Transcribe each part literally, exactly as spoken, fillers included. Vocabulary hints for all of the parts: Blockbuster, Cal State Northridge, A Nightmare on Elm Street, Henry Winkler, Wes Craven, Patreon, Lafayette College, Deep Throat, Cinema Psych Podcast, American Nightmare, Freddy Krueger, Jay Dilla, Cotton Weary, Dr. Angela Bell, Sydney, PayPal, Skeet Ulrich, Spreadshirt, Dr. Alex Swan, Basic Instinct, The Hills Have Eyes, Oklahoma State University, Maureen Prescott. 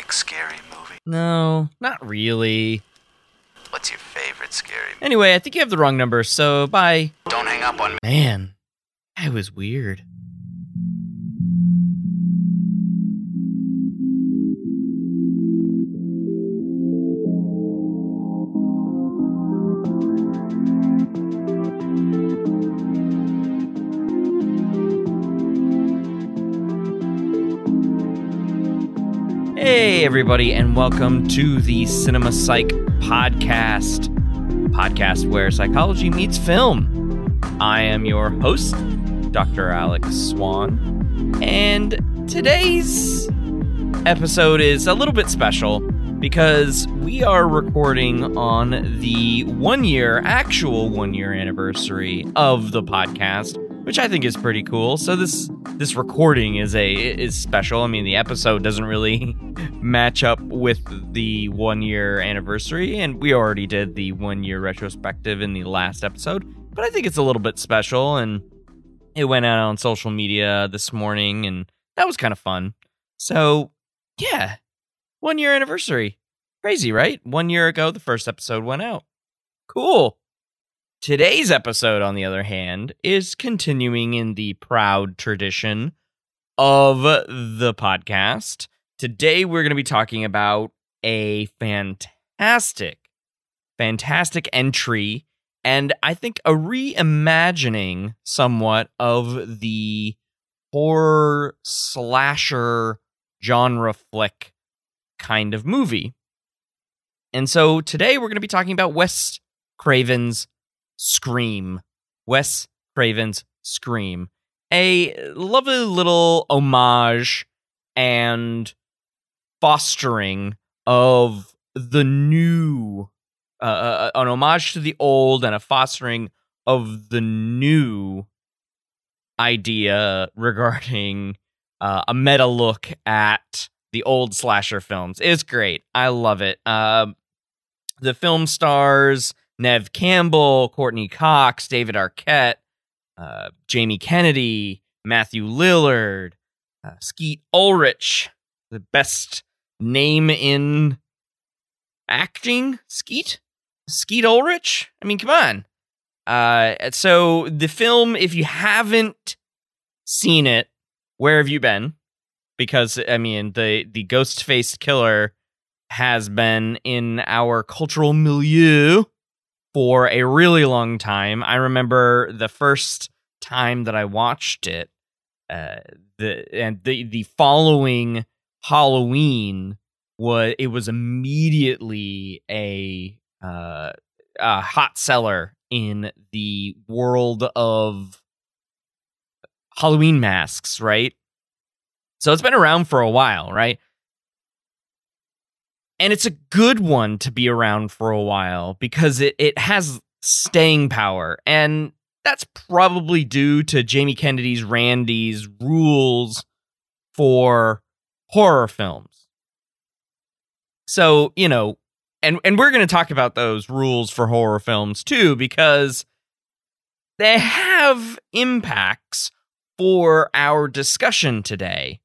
like scary movie? No, not really. What's your favorite scary movie? Anyway, I think you have the wrong number, so bye. Don't hang up on me. Man, that was weird. Hey everybody, and welcome to the Cinema Psych Podcast, podcast where psychology meets film. I am your host, Doctor Alex Swan, and today's episode is a little bit special because we are recording on the one-year, actual one-year anniversary of the podcast, which I think is pretty cool. So this this recording is a is special. I mean, the episode doesn't really match up with the one-year anniversary, and we already did the one-year retrospective in the last episode, but I think it's a little bit special, and it went out on social media this morning, and that was kind of fun. So, yeah, one-year anniversary. Crazy, right? One year ago, the first episode went out. Cool. Today's episode, on the other hand, is continuing in the proud tradition of the podcast. Today, we're going to be talking about a fantastic, fantastic entry, and I think a reimagining somewhat of the horror slasher genre flick kind of movie. And so today, we're going to be talking about Wes Craven's Scream. Wes Craven's Scream. A lovely little homage and fostering of the new, uh, an homage to the old and a fostering of the new idea regarding uh, a meta look at the old slasher films. It's great. I love it. Uh, the film stars Neve Campbell, Courtney Cox, David Arquette, uh, Jamie Kennedy, Matthew Lillard, uh, Skeet Ulrich, the best name in acting, Skeet? Skeet Ulrich? I mean, come on. Uh, so the film, if you haven't seen it, where have you been? Because, I mean, the, the ghost-faced killer has been in our cultural milieu for a really long time. I remember the first time that I watched it, uh, the and the the following Halloween was it was immediately a uh, a hot seller in the world of Halloween masks, right? So it's been around for a while, right? And it's a good one to be around for a while because it, it has staying power. And that's probably due to Jamie Kennedy's Randy's rules for horror films. So, you know, and, and we're going to talk about those rules for horror films, too, because they have impacts for our discussion today.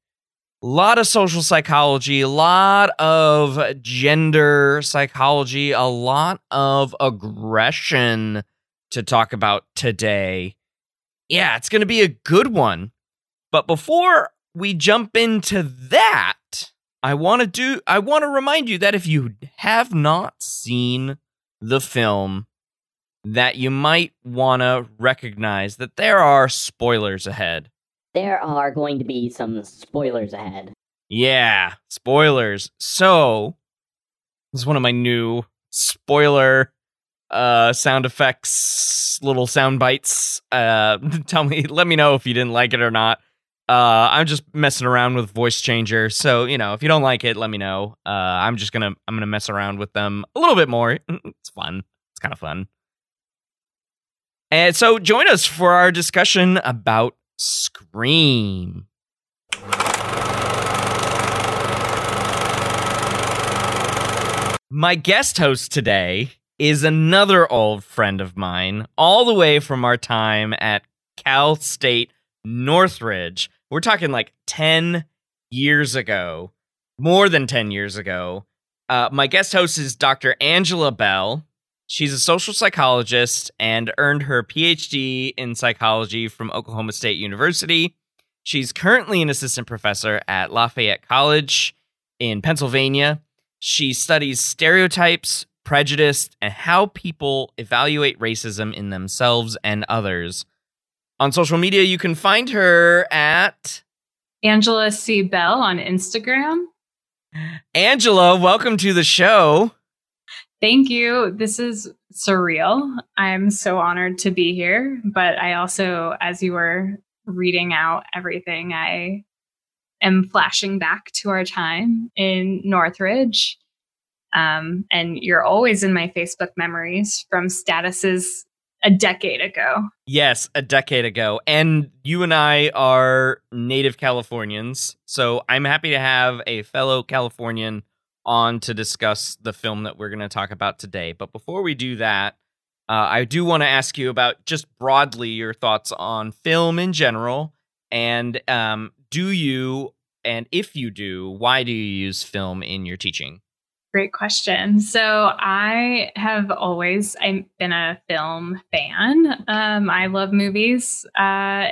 A lot of social psychology, a lot of gender psychology, a lot of aggression to talk about today. Yeah, it's going to be a good one. But before we jump into that, I want to do I want to remind you that if you have not seen the film, that you might want to recognize that there are spoilers ahead. There are going to be some spoilers ahead. Yeah, spoilers. So, this is one of my new spoiler uh, sound effects, little sound bites. Uh, tell me, let me know if you didn't like it or not. Uh, I'm just messing around with voice changer. So, you know, if you don't like it, let me know. Uh, I'm just gonna, I'm gonna mess around with them a little bit more. It's fun. It's kind of fun. And so, join us for our discussion about Scream. My guest host today is another old friend of mine, all the way from our time at Cal State Northridge. We're talking like ten years ago. more than ten years ago. Uh, my guest host is Doctor Angela Bell. She's a social psychologist and earned her P H D in psychology from Oklahoma State University. She's currently an assistant professor at Lafayette College in Pennsylvania. She studies stereotypes, prejudice, and how people evaluate racism in themselves and others. On social media, you can find her at Angela C. Bell on Instagram. Angela, welcome to the show. Thank you. This is surreal. I'm so honored to be here. But I also, as you were reading out everything, I am flashing back to our time in Northridge. Um, and you're always in my Facebook memories from statuses a decade ago. Yes, a decade ago. And you and I are native Californians, so I'm happy to have a fellow Californian on to discuss the film that we're going to talk about today. But before we do that, uh, I do want to ask you about just broadly your thoughts on film in general. And um, do you, and if you do, why do you use film in your teaching? Great question. So I have always I've been a film fan. Um, I love movies, uh,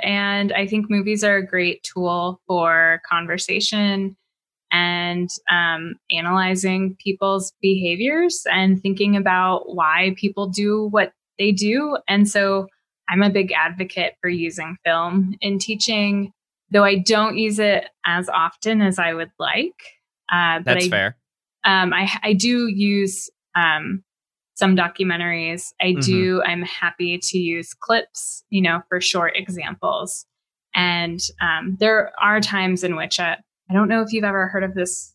and I think movies are a great tool for conversation and um, analyzing people's behaviors and thinking about why people do what they do. And so I'm a big advocate for using film in teaching, though I don't use it as often as I would like. Uh, but That's I, fair. Um, I, I do use um, some documentaries. I mm-hmm. do. I'm happy to use clips, you know, for short examples. And um, there are times in which I, I don't know if you've ever heard of this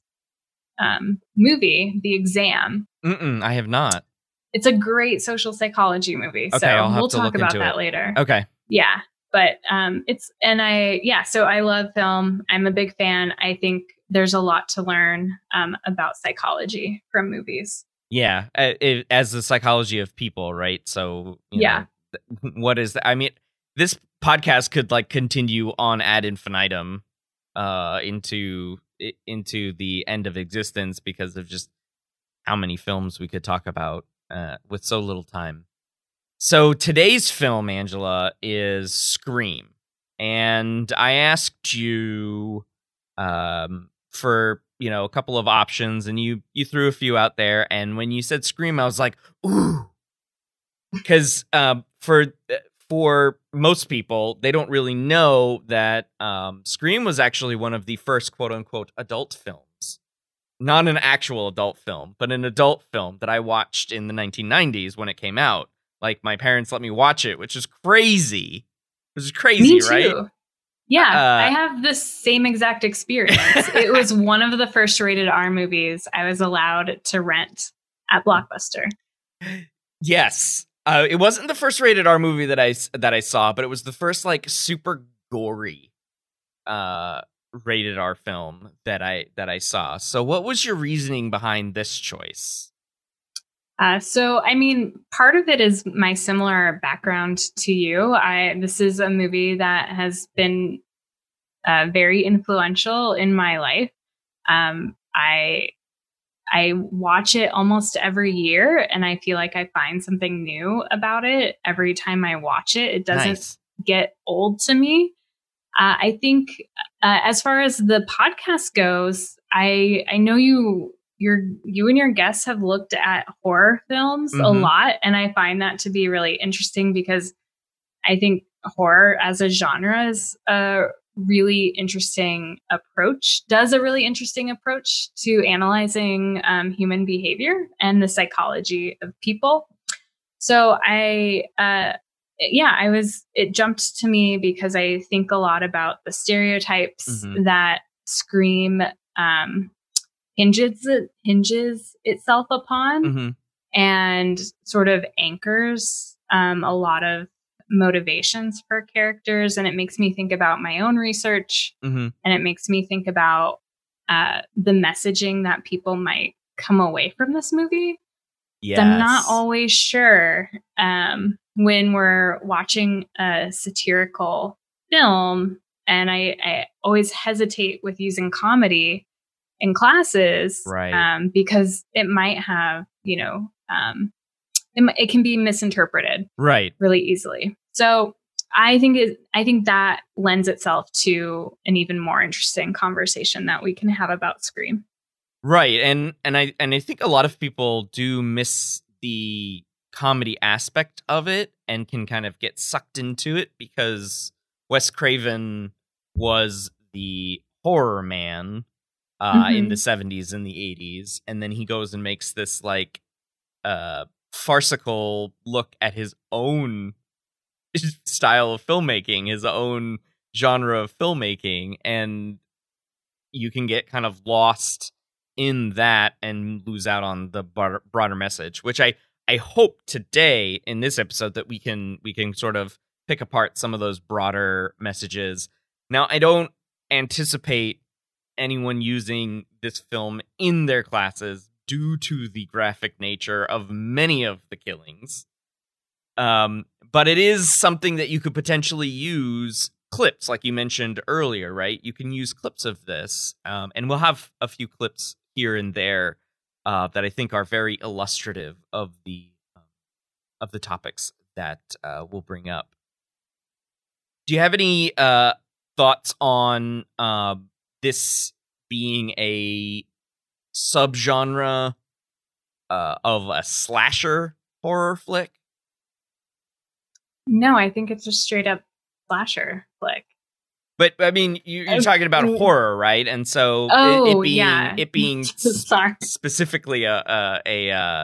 um, movie, The Exam. Mm-mm, I have not. It's a great social psychology movie. Okay, so I'll have we'll to talk look about into that it. later. Okay. Yeah. But um, it's and I yeah. So I love film. I'm a big fan. I think there's a lot to learn um, about psychology from movies. Yeah, it, as the psychology of people, right? So you yeah, know, what is that? I mean, this podcast could like continue on ad infinitum uh, into into the end of existence because of just how many films we could talk about uh, with so little time. So today's film, Angela, is Scream, and I asked you um, for you know a couple of options, and you you threw a few out there. And when you said Scream, I was like, ooh, because um, for for most people, they don't really know that um, Scream was actually one of the first quote unquote adult films, not an actual adult film, but an adult film that I watched in the nineteen nineties when it came out. Like, my parents let me watch it, which is crazy. Which is crazy, me too. Right? Yeah, uh, I have the same exact experience. It was one of the first rated R movies I was allowed to rent at Blockbuster. Yes. Uh, it wasn't the first rated R movie that I, that I saw, but it was the first, like, super gory uh, rated R film that I, that I saw. So what was your reasoning behind this choice? Uh, so, I mean, part of it is my similar background to you. I this is a movie that has been uh, very influential in my life. Um, I I watch it almost every year, and I feel like I find something new about it every time I watch it. It doesn't Nice. Get old to me. Uh, I think uh, as far as the podcast goes, I I know you. Your, you and your guests have looked at horror films mm-hmm. a lot. And I find that to be really interesting because I think horror as a genre is a really interesting approach, does a really interesting approach to analyzing um, human behavior and the psychology of people. So I, uh, yeah, I was, it jumped to me because I think a lot about the stereotypes mm-hmm. that Scream, um, hinges hinges itself upon mm-hmm. and sort of anchors um, a lot of motivations for characters. And it makes me think about my own research mm-hmm. and it makes me think about uh, the messaging that people might come away from this movie. Yes. I'm not always sure um, when we're watching a satirical film, and I, I always hesitate with using comedy. in classes, right. um, because it might have, you know, um, it, it can be misinterpreted right. really easily. So I think it, I think that lends itself to an even more interesting conversation that we can have about Scream. Right. And, and I, and I think a lot of people do miss the comedy aspect of it and can kind of get sucked into it because Wes Craven was the horror man uh, mm-hmm. in the seventies and the eighties. And then he goes and makes this like uh, farcical look at his own style of filmmaking, his own genre of filmmaking. And you can get kind of lost in that and lose out on the broader, broader message, which I, I hope today in this episode that we can we can sort of pick apart some of those broader messages. Now, I don't anticipate anyone using this film in their classes due to the graphic nature of many of the killings. Um, but it is something that you could potentially use clips, like you mentioned earlier, right? You can use clips of this, um, and we'll have a few clips here and there uh, that I think are very illustrative of the um, of the topics that uh, we'll bring up. Do you have any uh, thoughts on uh, this being a subgenre uh, of a slasher horror flick? No, I think it's a straight up slasher flick. But I mean, you're, you're talking about I, horror, right? And so oh, it, it being yeah. it being Sorry. specifically a a, a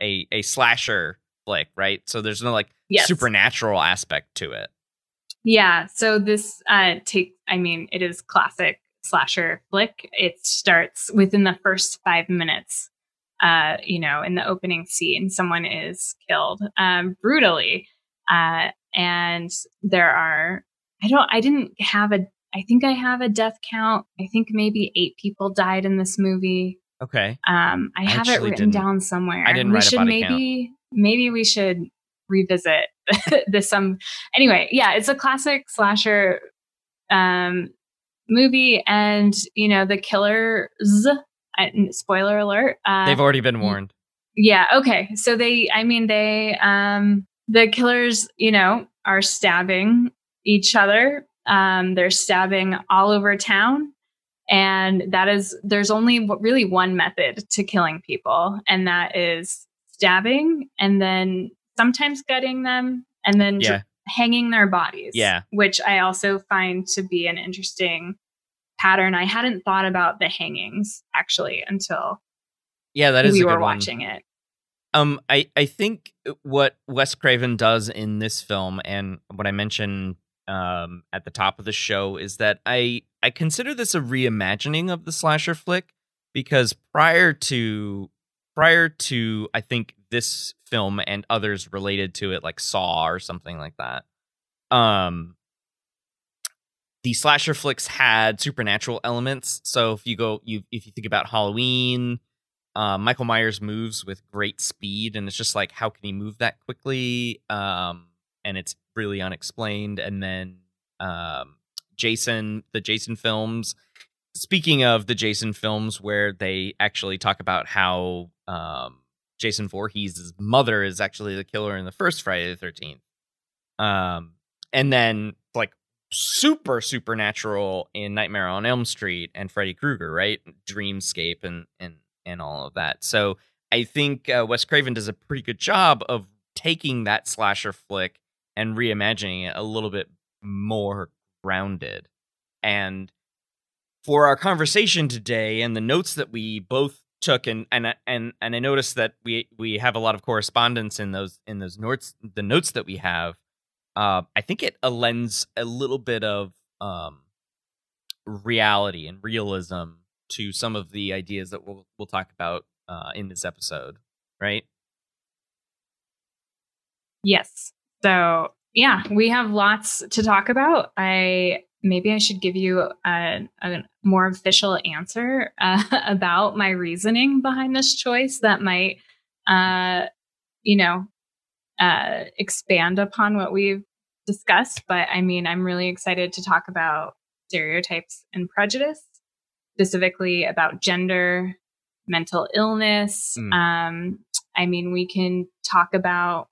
a a slasher flick, right? So there's no like yes. supernatural aspect to it. Yeah. So this uh, take, I mean, it is classic slasher flick. It starts within the first five minutes. Uh, you know, in the opening scene, someone is killed um, brutally. Uh, and there are, I don't, I didn't have a, I think I have a death count. I think maybe eight people died in this movie. Okay. Um, I, I have it written down somewhere. I didn't we write should about maybe, maybe we should revisit this. Some anyway. Yeah. It's a classic slasher, um, movie, and you know, the killers, I, spoiler alert. Uh, They've already been warned. Yeah. Okay. So they, I mean, they, um, the killers, you know, are stabbing each other. Um, they're stabbing all over town. And that is, there's only w- really one method to killing people. And that is stabbing and then sometimes gutting them and then yeah. hanging their bodies. Yeah. Which I also find to be an interesting pattern. I hadn't thought about the hangings actually until yeah, that is we a good were watching one. It. Um, I, I think what Wes Craven does in this film, and what I mentioned um, at the top of the show, is that I, I consider this a reimagining of the slasher flick, because prior to prior to I think this film and others related to it, like Saw or something like that, um, the slasher flicks had supernatural elements. So if you go, you if you think about Halloween. Uh, Michael Myers moves with great speed, and it's just like, how can he move that quickly? Um, and it's really unexplained. And then um, Jason, the Jason films. Speaking of the Jason films, where they actually talk about how um, Jason Voorhees' mother is actually the killer in the first Friday the thirteenth. Um, and then like super supernatural in Nightmare on Elm Street and Freddy Krueger, right? Dreamscape and and. And all of that. So I think uh, Wes Craven does a pretty good job of taking that slasher flick and reimagining it a little bit more grounded. And for our conversation today and the notes that we both took, and and and and I noticed that we we have a lot of correspondence in those in those notes, the notes that we have. Uh, I think it lends a little bit of um, reality and realism to some of the ideas that we'll we'll talk about uh, in this episode, right? Yes. So yeah, we have lots to talk about. I maybe I should give you a, a more official answer uh, about my reasoning behind this choice that might, uh, you know, uh, expand upon what we've discussed. But I mean, I'm really excited to talk about stereotypes and prejudice. specifically about gender, mental illness. Mm. Um, I mean, we can talk about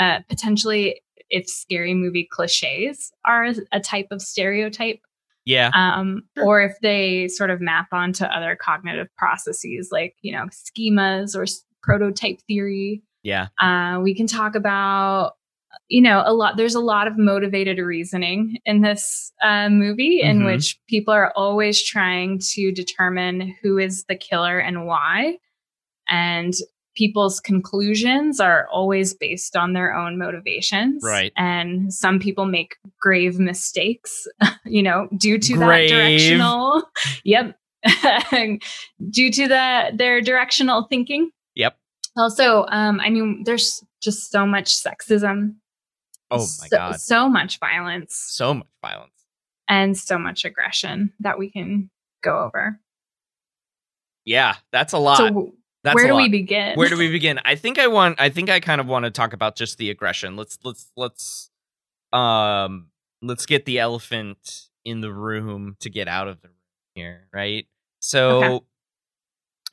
uh, potentially if scary movie cliches are a type of stereotype. Yeah. Um, sure. Or if they sort of map onto other cognitive processes like, you know, schemas or s- prototype theory. Yeah. Uh, we can talk about, you know, a lot. There's a lot of motivated reasoning in this uh, movie, mm-hmm. in which people are always trying to determine who is the killer and why. And people's conclusions are always based on their own motivations. Right. And some people make grave mistakes, you know, due to grave. that directional. Yep. Due to the, their directional thinking. Yep. Also, um, I mean, there's just so much sexism. Oh, my so, God. So much violence. So much violence. And so much aggression that we can go over. Yeah, that's a lot. So, That's Where do lot. we begin? Where do we begin? I think I want. I think I kind of want to talk about just the aggression. Let's let's let's um let's get the elephant in the room to get out of the room here, right? So, okay.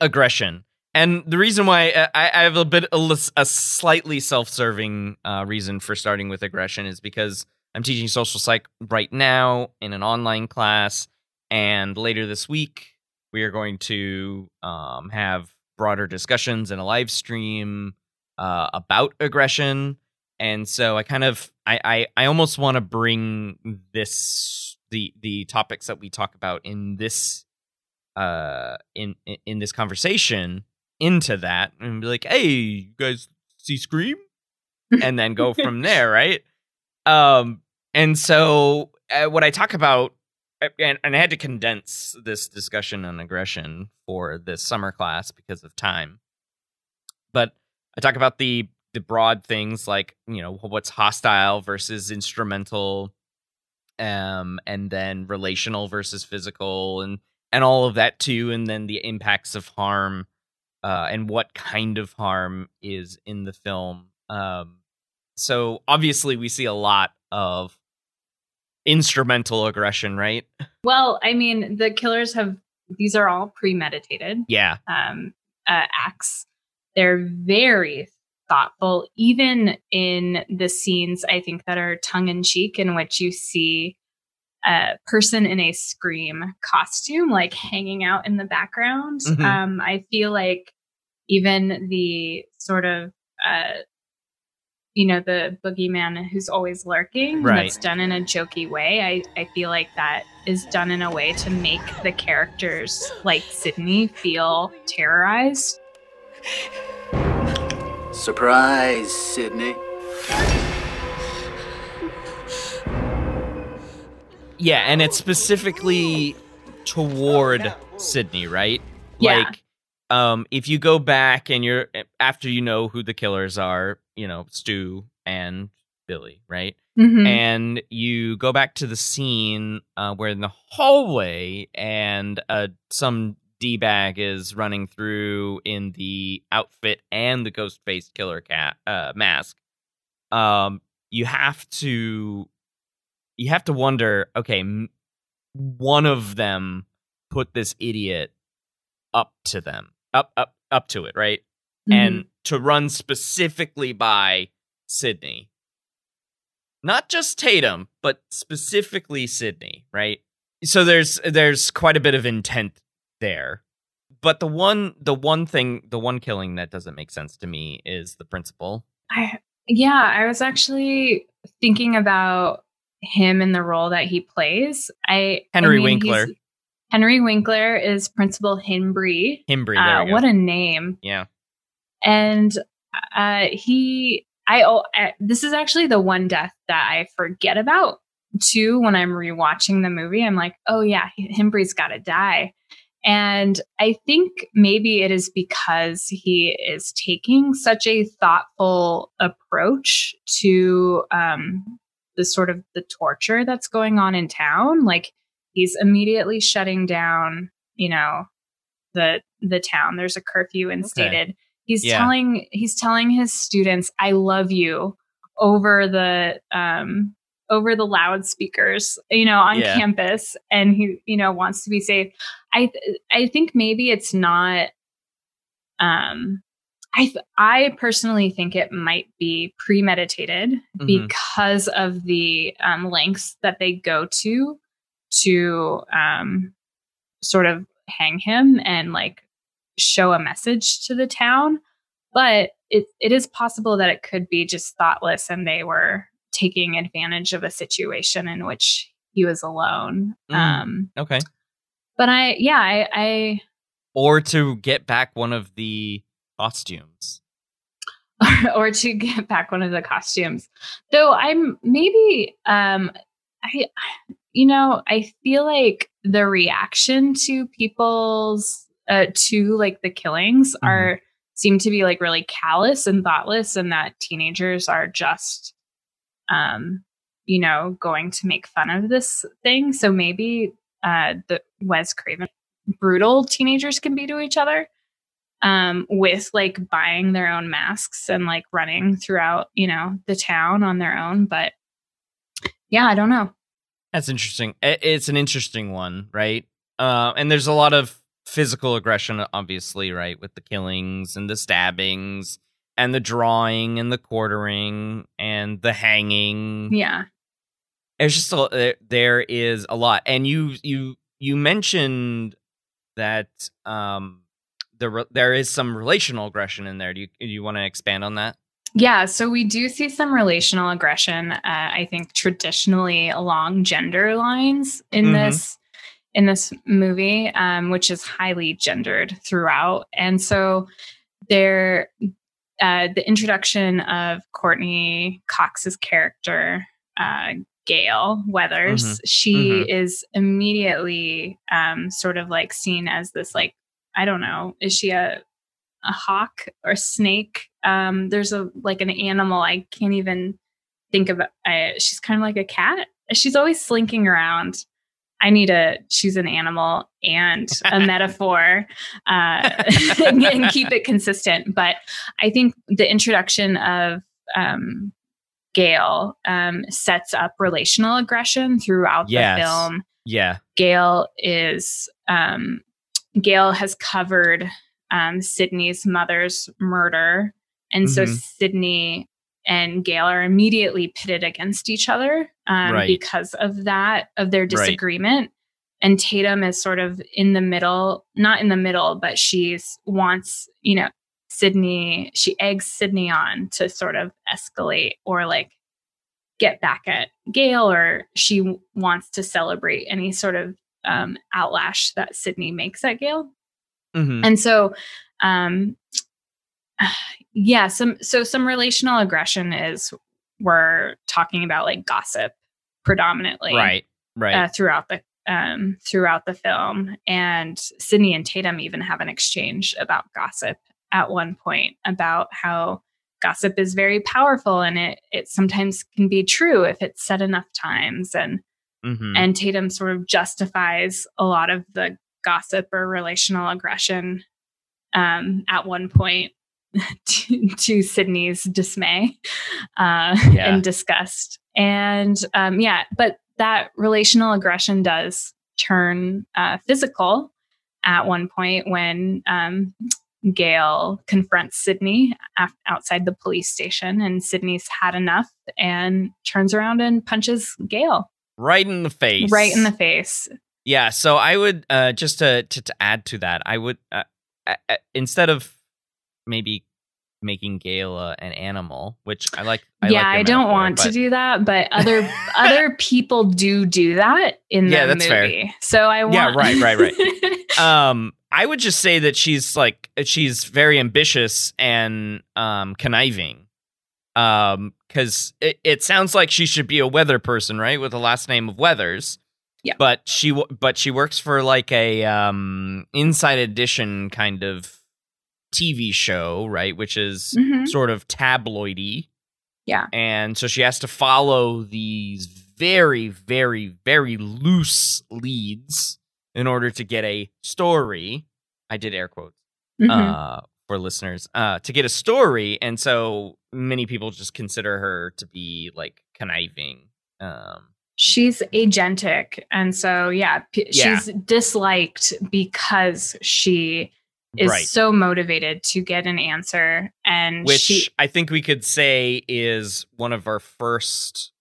Aggression, and the reason why I, I have a bit a, a slightly self-serving uh, reason for starting with aggression is because I'm teaching social psych right now in an online class, and later this week we are going to um have broader discussions and a live stream uh, about aggression. And so I kind of, I, I, I almost want to bring this, the, the topics that we talk about in this, uh, in, in, in this conversation into that and be like, hey, you guys see Scream? And then go from there. Right. Um, and so uh, what I talk about, And, and I had to condense this discussion on aggression for this summer class because of time. But I talk about the the broad things like, you know, what's hostile versus instrumental, um, and then relational versus physical, and and all of that too. And then the impacts of harm, uh, and what kind of harm is in the film. Um, so obviously we see a lot of instrumental aggression, right? Well, I mean, the killers have, these are all premeditated yeah. um, uh, acts. They're very thoughtful, even in the scenes, I think, that are tongue-in-cheek, in which you see a person in a Scream costume, like, hanging out in the background. Mm-hmm. Um, I feel like even the sort of uh, you know, the boogeyman who's always lurking, right. That's done in a jokey way. I, I feel like that is done in a way to make the characters like Sydney feel terrorized. Surprise, Sydney. Yeah, and it's specifically toward Sydney, right? Yeah. Like, um, if you go back and you're, after you know who the killers are, you know, Stu and Billy, right? Mm-hmm. And you go back to the scene uh, where in the hallway and uh, some D-bag is running through in the outfit and the ghost-faced killer cat uh, mask. Um, you have to, you have to wonder, okay, m- one of them put this idiot up to them, up, up, up to it, right? Mm-hmm. And to run specifically by Sydney. Not just Tatum, but specifically Sydney, right? So there's there's quite a bit of intent there. But the one the one thing, the one killing that doesn't make sense to me is the principal. I yeah, I was actually thinking about him and the role that he plays. I Henry I mean, Winkler. Henry Winkler is Principal Himbry. Himbry, there uh, we go. What a name. Yeah. And uh, he, I, oh, I, this is actually the one death that I forget about too. When I'm rewatching the movie, I'm like, oh yeah, Himbry's got to die. And I think maybe it is because he is taking such a thoughtful approach to um, the sort of the torture that's going on in town. Like, he's immediately shutting down, you know, the, the town. There's a curfew instated. Okay. He's yeah. telling he's telling his students, I love you, over the um, over the loudspeakers, you know, on yeah. campus, and he, you know, wants to be safe. I, th- I think maybe it's not, um, I, th- I personally think it might be premeditated mm-hmm. because of the um, lengths that they go to, to um, sort of hang him and like show a message to the town. But it it is possible that it could be just thoughtless and they were taking advantage of a situation in which he was alone. Mm, um, okay. But I, yeah, I, I. Or to get back one of the costumes. Or, or to get back one of the costumes. Though I'm maybe, um, I, you know, I feel like the reaction to people's, uh, to like the killings mm-hmm. are, seem to be like really callous and thoughtless, and that teenagers are just, um, you know, going to make fun of this thing. So maybe uh, the Wes Craven brutal teenagers can be to each other, um, with like buying their own masks and like running throughout, you know, the town on their own. But yeah, I don't know. That's interesting. It's an interesting one, right? Uh, and there's a lot of physical aggression, obviously, right, with the killings and the stabbings and the drawing and the quartering and the hanging. Yeah, it's just a, there is a lot. And you you you mentioned that um there there is some relational aggression in there. Do you do you want to expand on that? Yeah, so we do see some relational aggression. Uh, I think traditionally along gender lines in mm-hmm. this. in this movie, um, which is highly gendered throughout. And so there, uh, the introduction of Courtney Cox's character, uh, Gail Weathers, mm-hmm. she mm-hmm. is immediately um, sort of like seen as this, like, I don't know, is she a, a hawk or snake? Um, there's a, like an animal. I can't even think of it. She's kind of like a cat. She's always slinking around. I need a, she's an animal and a metaphor uh, and, and keep it consistent. But I think the introduction of um, Gail um, sets up relational aggression throughout yes. the film. Yeah. Gail is, um, Gail has covered um, Sydney's mother's murder. And mm-hmm. so Sydney and Gail are immediately pitted against each other um, right. because of that, of their disagreement. Right. And Tatum is sort of in the middle, not in the middle, but she's wants, you know, Sydney, she eggs Sydney on to sort of escalate or like get back at Gail, or she wants to celebrate any sort of um, outlash that Sydney makes at Gail. Mm-hmm. And so, um, yeah, some so some relational aggression is we're talking about like gossip predominantly, right? Right. Uh, throughout the um, throughout the film, and Sydney and Tatum even have an exchange about gossip at one point about how gossip is very powerful, and it it sometimes can be true if it's said enough times, and mm-hmm. and Tatum sort of justifies a lot of the gossip or relational aggression um, at one point. to, to Sydney's dismay uh, yeah. and disgust. And um, yeah, but that relational aggression does turn uh, physical at one point when um, Gail confronts Sydney af- outside the police station, and Sydney's had enough and turns around and punches Gail. Right in the face. Right in the face. Yeah. So I would uh, just to, to, to add to that, I would uh, I, I, instead of maybe making Gail uh, an animal, which I like. I yeah, like I don't metaphor, want but... to do that, but other other people do do that in yeah, the that's movie. Fair. So I want. Yeah, right, right, right. um, I would just say that she's like she's very ambitious and um conniving, um, because it, it sounds like she should be a weather person, right, with the last name of Weathers. Yeah, but she but she works for like a um Inside Edition kind of T V show, right, which is mm-hmm. sort of tabloidy. Yeah. And so she has to follow these very, very, very loose leads in order to get a story. I did air quotes mm-hmm. uh, for listeners uh, to get a story. And so many people just consider her to be like conniving Um, she's agentic. And so, yeah, p- yeah. she's disliked because she is right. so motivated to get an answer. And which she- I think we could say is one of our first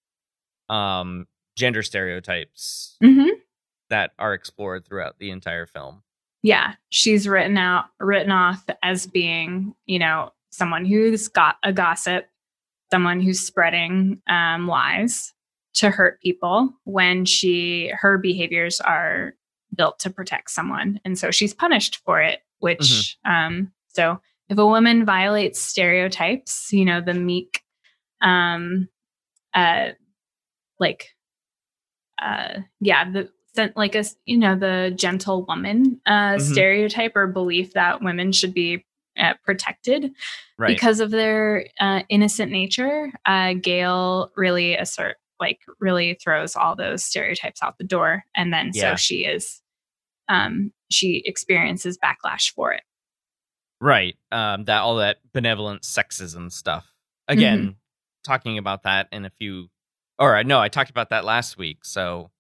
um, gender stereotypes mm-hmm. that are explored throughout the entire film. Yeah, she's written out, written off as being, you know, someone who's got a gossip, someone who's spreading um, lies to hurt people when she her behaviors are built to protect someone. And so she's punished for it, which mm-hmm. um, so if a woman violates stereotypes, you know, the meek, um, uh, like, uh, yeah, the. like a, you know, the gentle woman uh, mm-hmm. stereotype or belief that women should be uh, protected right. because of their uh, innocent nature. Uh, Gail really assert, like really throws all those stereotypes out the door. And then yeah. so she is, um, she experiences backlash for it. Right. Um, that all that benevolent sexism stuff. Again, mm-hmm. talking about that in a few, or no, I talked about that last week. So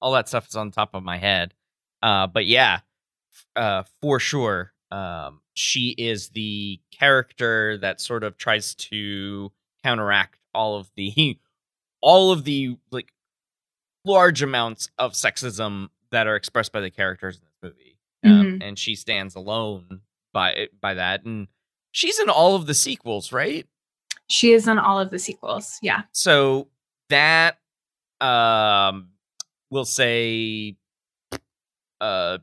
all that stuff is on top of my head. Uh, but yeah, uh, for sure. Um, she is the character that sort of tries to counteract all of the, all of the like large amounts of sexism that are expressed by the characters in this movie. Um, mm-hmm. And she stands alone by, by that. And she's in all of the sequels, right? She is in all of the sequels. Yeah. So that, um, we'll say uh,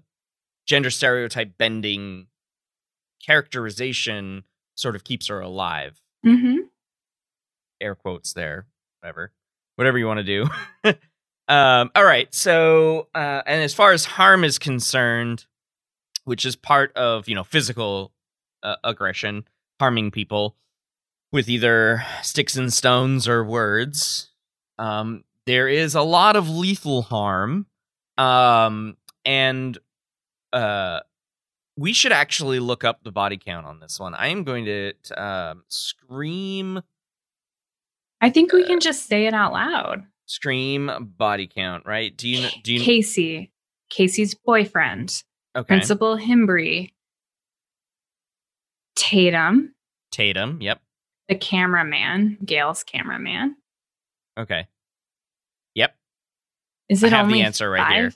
gender stereotype bending characterization sort of keeps her alive. Mm-hmm. Air quotes there, whatever, whatever you want to do. um, all right. So, uh, and as far as harm is concerned, which is part of, you know, physical uh, aggression, harming people with either sticks and stones or words, um, there is a lot of lethal harm, um, and uh, we should actually look up the body count on this one. I am going to um, scream. I think we uh, can just say it out loud. Scream body count, right? Do you know? Do you Casey, Casey's boyfriend, okay. Principal Himbry, Tatum, Tatum, yep, the cameraman, Gail's cameraman. Okay. Is it I have only the answer right five? Here.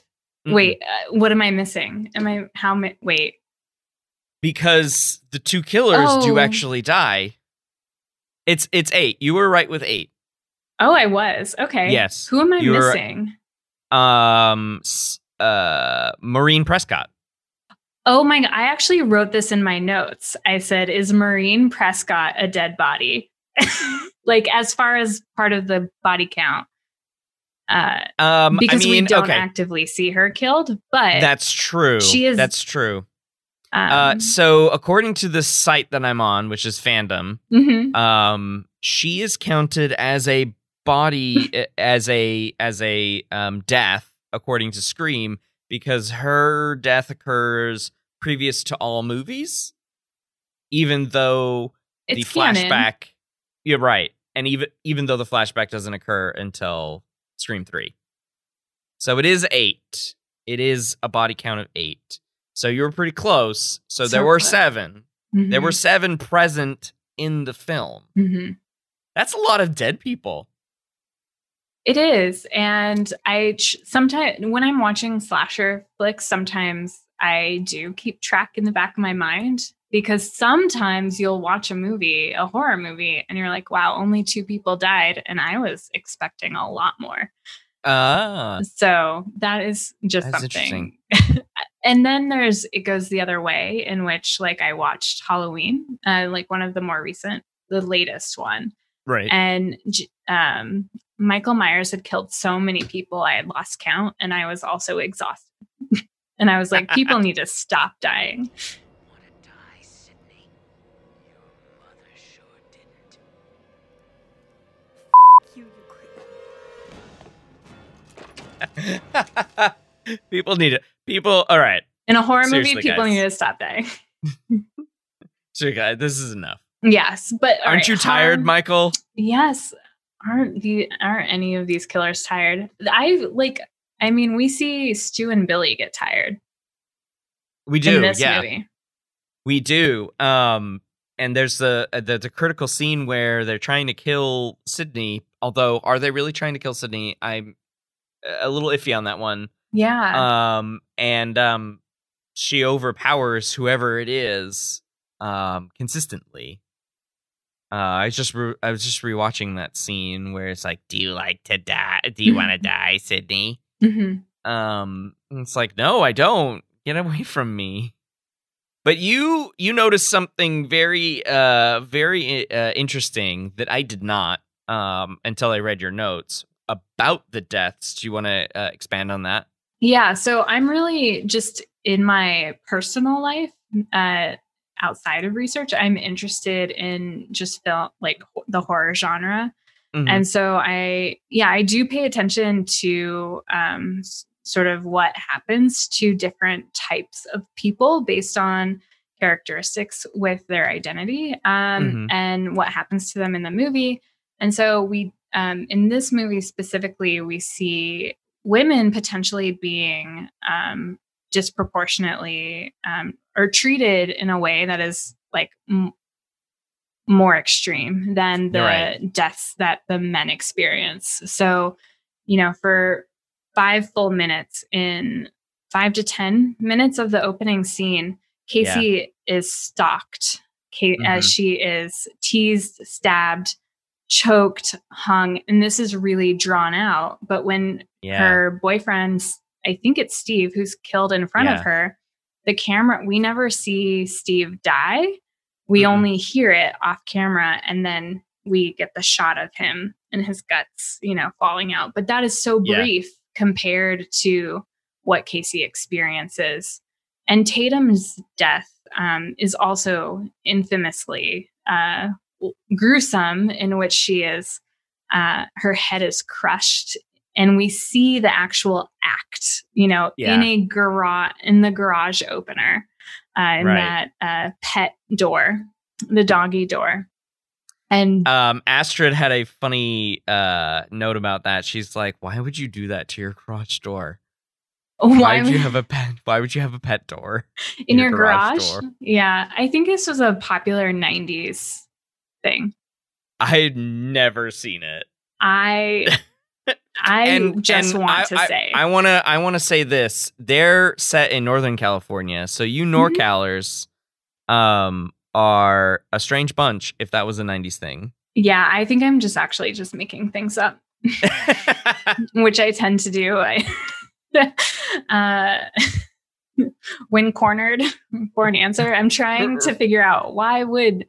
Mm-mm. Wait, uh, what am I missing? Am I how? Mi- wait, because the two killers oh. do actually die. It's it's eight. You were right with eight. Oh, I was okay. Yes. Who am I You're, missing? Um, uh, Maureen Prescott. Oh my God! I actually wrote this in my notes. I said, "Is Maureen Prescott a dead body?" Like as far as part of the body count. Uh, um, because I mean, we don't okay. actively see her killed, but that's true. She is. That's true. Um, uh, so according to this site that I'm on, which is Fandom, mm-hmm. um, she is counted as a body, as a, as a, um, death according to Scream, because her death occurs previous to all movies, even though it's the flashback, canon. You're right. And even, even though the flashback doesn't occur until Scream three. So it is eight. It is a body count of eight. So you were pretty close. So, so there were close. seven. Mm-hmm. There were seven present in the film. Mm-hmm. That's a lot of dead people. It is. And I ch- sometimes when I'm watching slasher flicks, sometimes I do keep track in the back of my mind, because sometimes you'll watch a movie, a horror movie, and you're like, wow, only two people died. And I was expecting a lot more. Ah. So that is just That's something. And then there's, it goes the other way, in which like I watched Halloween, uh, like one of the more recent, the latest one. Right. And um, Michael Myers had killed so many people. I had lost count, and I was also exhausted. And I was like, people need to stop dying. People need it. People, all right. In a horror Seriously, movie, people guys. Need to stop dying. So, guys, this is enough. Yes, but aren't right, you tired, um, Michael? Yes, aren't the aren't any of these killers tired? I like, I mean, we see Stu and Billy get tired. We do, in this yeah. movie. We do. Um, and there's the, the the critical scene where they're trying to kill Sydney. Although, are they really trying to kill Sydney? I'm a little iffy on that one. Yeah. Um, and um, she overpowers whoever it is um, consistently. Uh, I was just re- I was just rewatching that scene where it's like, "Do you like to die? Do you mm-hmm. want to die, Sydney?" Mm-hmm. Um, and it's like, "No, I don't. Get away from me." But you you noticed something very uh very uh, interesting that I did not um until I read your notes about the deaths. Do you want to uh, expand on that? Yeah, so I'm really just in my personal life uh outside of research, I'm interested in just film, like the horror genre. Mm-hmm. And so I yeah, I do pay attention to um sort of what happens to different types of people based on characteristics with their identity um, mm-hmm. and what happens to them in the movie. And so we, um, in this movie specifically, we see women potentially being um, disproportionately um, or treated in a way that is like m- more extreme than the right. deaths that the men experience. So, you know, for five full minutes in five to ten minutes of the opening scene, Casey yeah. is stalked Kate, mm-hmm. as she is teased, stabbed, choked, hung. And this is really drawn out. But when yeah. her boyfriend, I think it's Steve, who's killed in front yeah. of her, the camera, we never see Steve die. We mm-hmm. only hear it off camera. And then we get the shot of him and his guts, you know, falling out. But that is so brief. Yeah. compared to what Casey experiences. And Tatum's death um, is also infamously uh, gruesome, in which she is, uh, her head is crushed. And we see the actual act, you know, yeah. in a garage, in the garage opener, uh, in right. that uh, pet door, the doggy door. And um, Astrid had a funny uh, note about that. She's like, "Why would you do that to your garage door? Why, why would you have a pet? Why would you have a pet door in, in your, your garage?" garage door? Yeah, I think this was a popular nineties thing. I had never seen it. I, I and, just and want I, to I, say, I want to, I want to say this. They're set in Northern California, so you NorCalers, mm-hmm. um. are a strange bunch if that was a nineties thing. Yeah, I think I'm just actually just making things up, which I tend to do. I uh, when cornered for an answer, I'm trying to figure out why would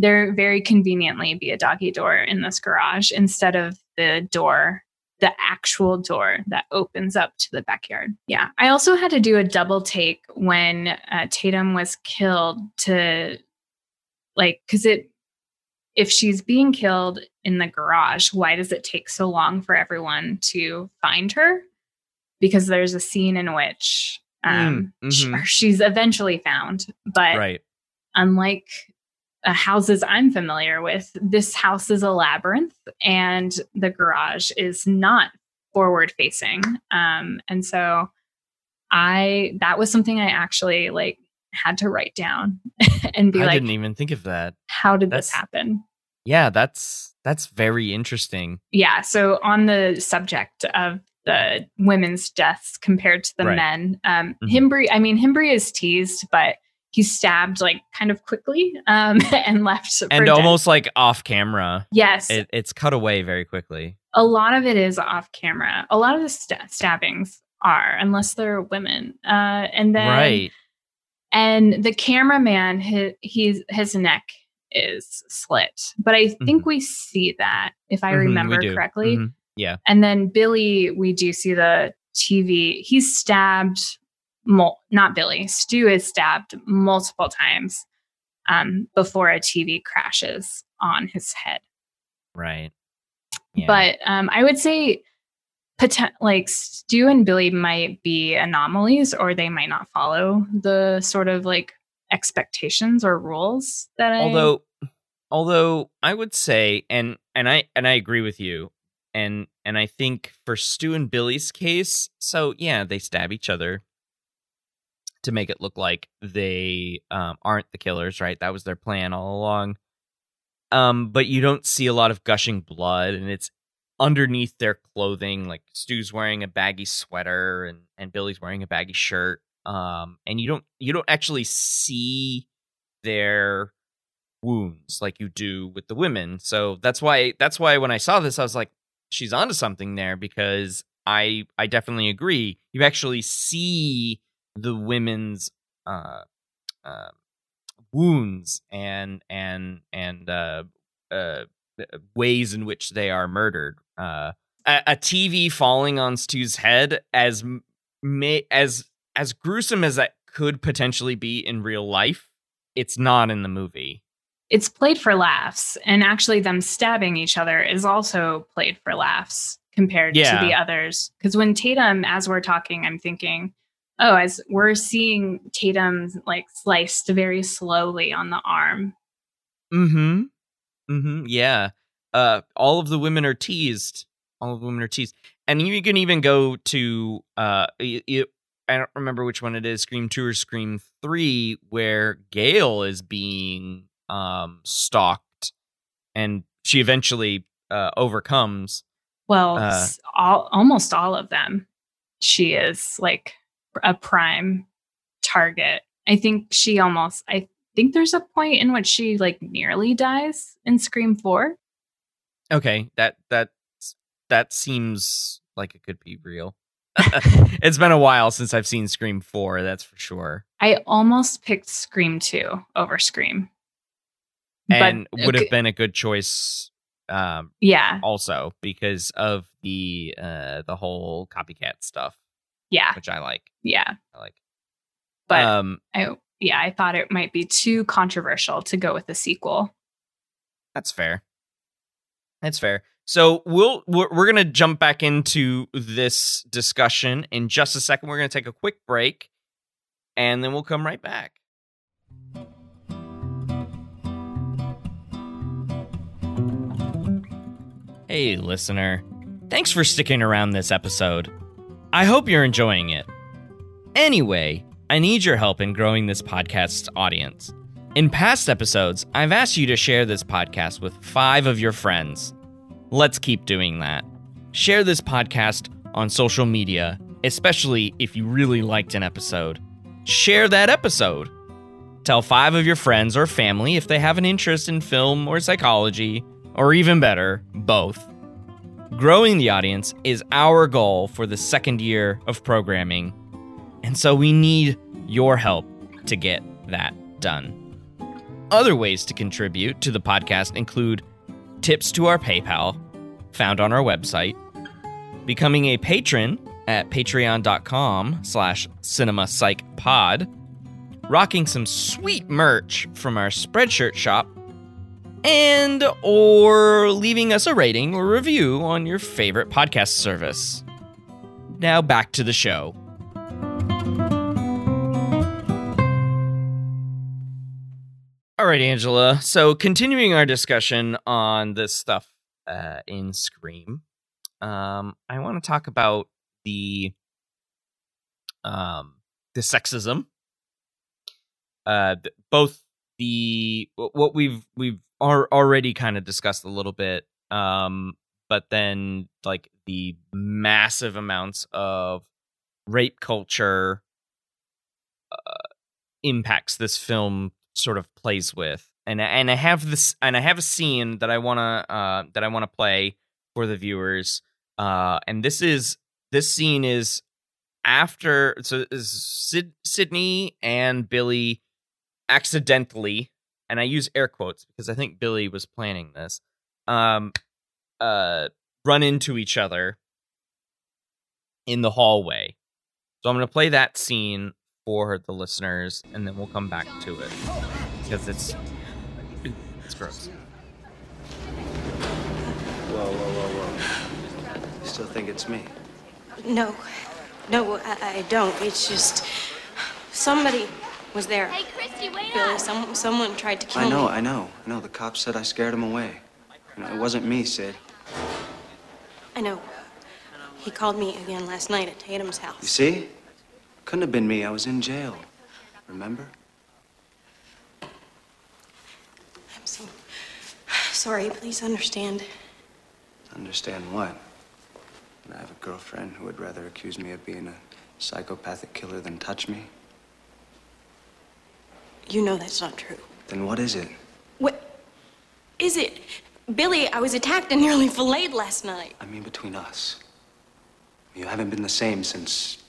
there very conveniently be a doggy door in this garage instead of the door, the actual door that opens up to the backyard. Yeah. I also had to do a double take when uh, Tatum was killed to... Like, because it, if she's being killed in the garage, why does it take so long for everyone to find her? Because there's a scene in which um, mm, mm-hmm. she's eventually found. But right. unlike uh, houses I'm familiar with, this house is a labyrinth and the garage is not forward facing. Um, and so I, that was something I actually like. had to write down and be I like, I didn't even think of that. How did that's, this happen? Yeah, that's that's very interesting. Yeah. So on the subject of the women's deaths compared to the right. men, um, mm-hmm. Himbry, I mean, Himbry is teased, but he's stabbed like kind of quickly um, and left. And almost death. Like off camera. Yes. It, it's cut away very quickly. A lot of it is off camera. A lot of the st- stabbings are, unless they're women. Uh, and then. Right. And the cameraman, his, his, his neck is slit. But I think mm-hmm. we see that, if I mm-hmm, remember correctly. Mm-hmm. Yeah. And then Billy, we do see the T V. He's stabbed, mul- not Billy, Stu is stabbed multiple times um, before a T V crashes on his head. Right. Yeah. But um, I would say... Potent, like Stu and Billy might be anomalies, or they might not follow the sort of like expectations or rules that I... Although Although I would say, and and I and I agree with you, and and I think for Stu and Billy's case, so yeah, they stab each other to make it look like they um, aren't the killers, right? That was their plan all along. Um, but you don't see a lot of gushing blood, and it's underneath their clothing. Like Stu's wearing a baggy sweater, and and Billy's wearing a baggy shirt. Um, and you don't you don't actually see their wounds like you do with the women. So that's why that's why when I saw this, I was like, she's onto something there, because I I definitely agree. You actually see the women's uh, uh, wounds and and and uh, uh, ways in which they are murdered. Uh, a, a T V falling on Stu's head, as may, as as gruesome as that could potentially be in real life, it's not in the movie. It's played for laughs, and actually them stabbing each other is also played for laughs compared yeah. to the others. Because when Tatum, as we're talking, I'm thinking, oh, as we're seeing Tatum like sliced very slowly on the arm. Mm-hmm. Mm-hmm. Yeah. Uh, all of the women are teased. All of the women are teased. And you can even go to, uh, it, I don't remember which one it is, Scream two or Scream three, where Gail is being um, stalked, and she eventually uh, overcomes. Well, uh, all, almost all of them. She is like a prime target. I think she almost, I think there's a point in which she like nearly dies in Scream four. Okay. That, that, that seems like it could be real. It's been a while since I've seen Scream four. That's for sure. I almost picked Scream two over Scream. And but, would have okay. been a good choice. Um, yeah. Also because of the, uh, the whole copycat stuff. Yeah. Which I like. Yeah. I like. But um, I, yeah, I thought it might be too controversial to go with the sequel. That's fair. That's fair. So we'll we're, we're going to jump back into this discussion in just a second. We're going to take a quick break, and then we'll come right back. Hey, listener. Thanks for sticking around this episode. I hope you're enjoying it. Anyway, I need your help in growing this podcast's audience. In past episodes, I've asked you to share this podcast with five of your friends. Let's keep doing that. Share this podcast on social media, especially if you really liked an episode. Share that episode. Tell five of your friends or family if they have an interest in film or psychology, or even better, both. Growing the audience is our goal for the second year of programming, and so we need your help to get that done. Other ways to contribute to the podcast include tips to our PayPal, found on our website, becoming a patron at patreon.com slash cinema psych pod, rocking some sweet merch from our Spreadshirt shop, and or leaving us a rating or review on your favorite podcast service. Now back to the show. All right, Angela. So continuing our discussion on this stuff uh, in Scream, um, I want to talk about the um, the sexism. Uh, both the what we've we've are already kind of discussed a little bit, um, but then like the massive amounts of rape culture uh, impacts this film sort of plays with, and and I have this, and I have a scene that I wanna uh, that I wanna play for the viewers, uh, and this is this scene is after so is Sid, Sydney and Billy accidentally. And I use air quotes because I think Billy was planning this, um, uh, run into each other in the hallway. So I'm going to play that scene for the listeners, and then we'll come back to it because it's it's gross. Whoa, whoa, whoa, whoa. You still think it's me? No, no, I, I don't. It's just somebody was there. Hey, Chris. Rusty, wait Billy, up! Some, someone tried to kill me. I know, me. I know, I know. The cops said I scared him away. You know, it wasn't me, Sid. I know. He called me again last night at Tatum's house. You see? Couldn't have been me. I was in jail. Remember? I'm so sorry. Please understand. Understand what? And I have a girlfriend who would rather accuse me of being a psychopathic killer than touch me? You know that's not true. Then what is it? What is it? Billy, I was attacked and nearly filleted last night. I mean between us. You haven't been the same since...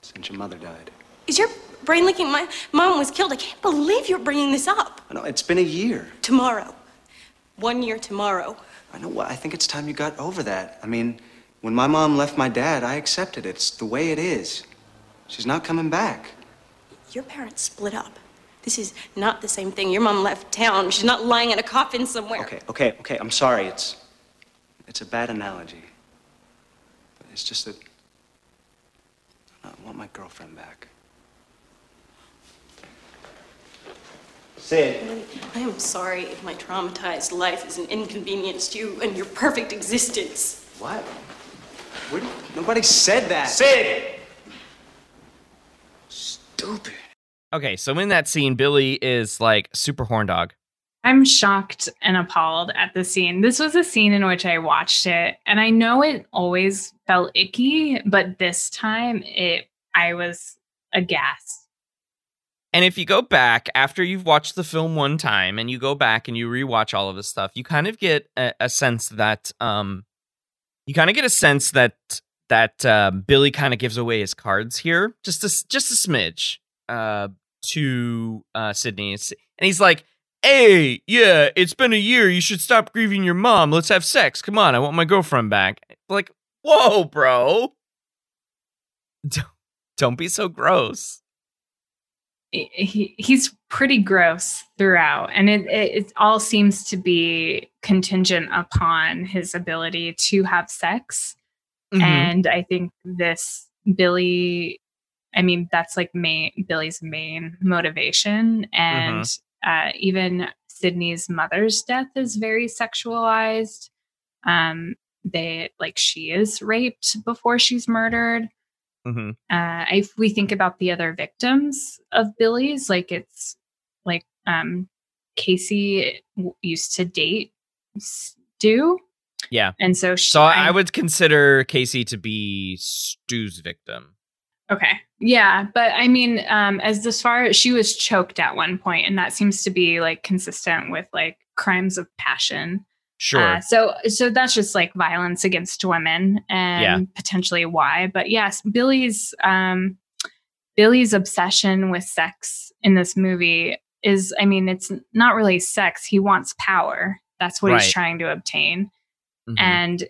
since your mother died. Is your brain leaking? My mom was killed. I can't believe you're bringing this up. I know, it's been a year. Tomorrow. One year tomorrow. I know, I think it's time you got over that. I mean, when my mom left my dad, I accepted it. It's the way it is. She's not coming back. Your parents split up. This is not the same thing. Your mom left town. She's not lying in a coffin somewhere. Okay, okay, okay. I'm sorry. It's... it's a bad analogy. It's just that... I want my girlfriend back. Sid. I am sorry if my traumatized life is an inconvenience to you and your perfect existence. What? Where, nobody said that. Sid! Stupid. Okay, so in that scene, Billy is like super horn dog. I'm shocked and appalled at the scene. This was a scene in which I watched it, and I know it always felt icky, but this time it, I was aghast. And if you go back, after you've watched the film one time, and you go back and you rewatch all of this stuff, you kind of get a, a sense that, um, you kind of get a sense that that uh, Billy kind of gives away his cards here, just a, just a smidge, uh, to uh, Sydney, and he's like, hey, yeah, it's been a year. You should stop grieving your mom. Let's have sex. Come on, I want my girlfriend back. Like, whoa, bro. Don't, don't be so gross. He, he's pretty gross throughout. And it, it, it all seems to be contingent upon his ability to have sex. Mm-hmm. And I think this Billy, I mean, that's like main, Billy's main motivation. And mm-hmm. Uh, even Sydney's mother's death is very sexualized. Um, they like she is raped before she's murdered. Mm-hmm. Uh, if we think about the other victims of Billy's, like it's like um, Casey used to date Stu. Yeah, and so she, so I, I would consider Casey to be Stu's victim. Okay. Yeah. But I mean, um, as this far, she was choked at one point, and that seems to be like consistent with like crimes of passion. Sure. Uh, so, so that's just like violence against women and yeah. potentially why, but yes, Billy's, um, Billy's obsession with sex in this movie is, I mean, it's not really sex. He wants power. That's what right. he's trying to obtain. Mm-hmm. And,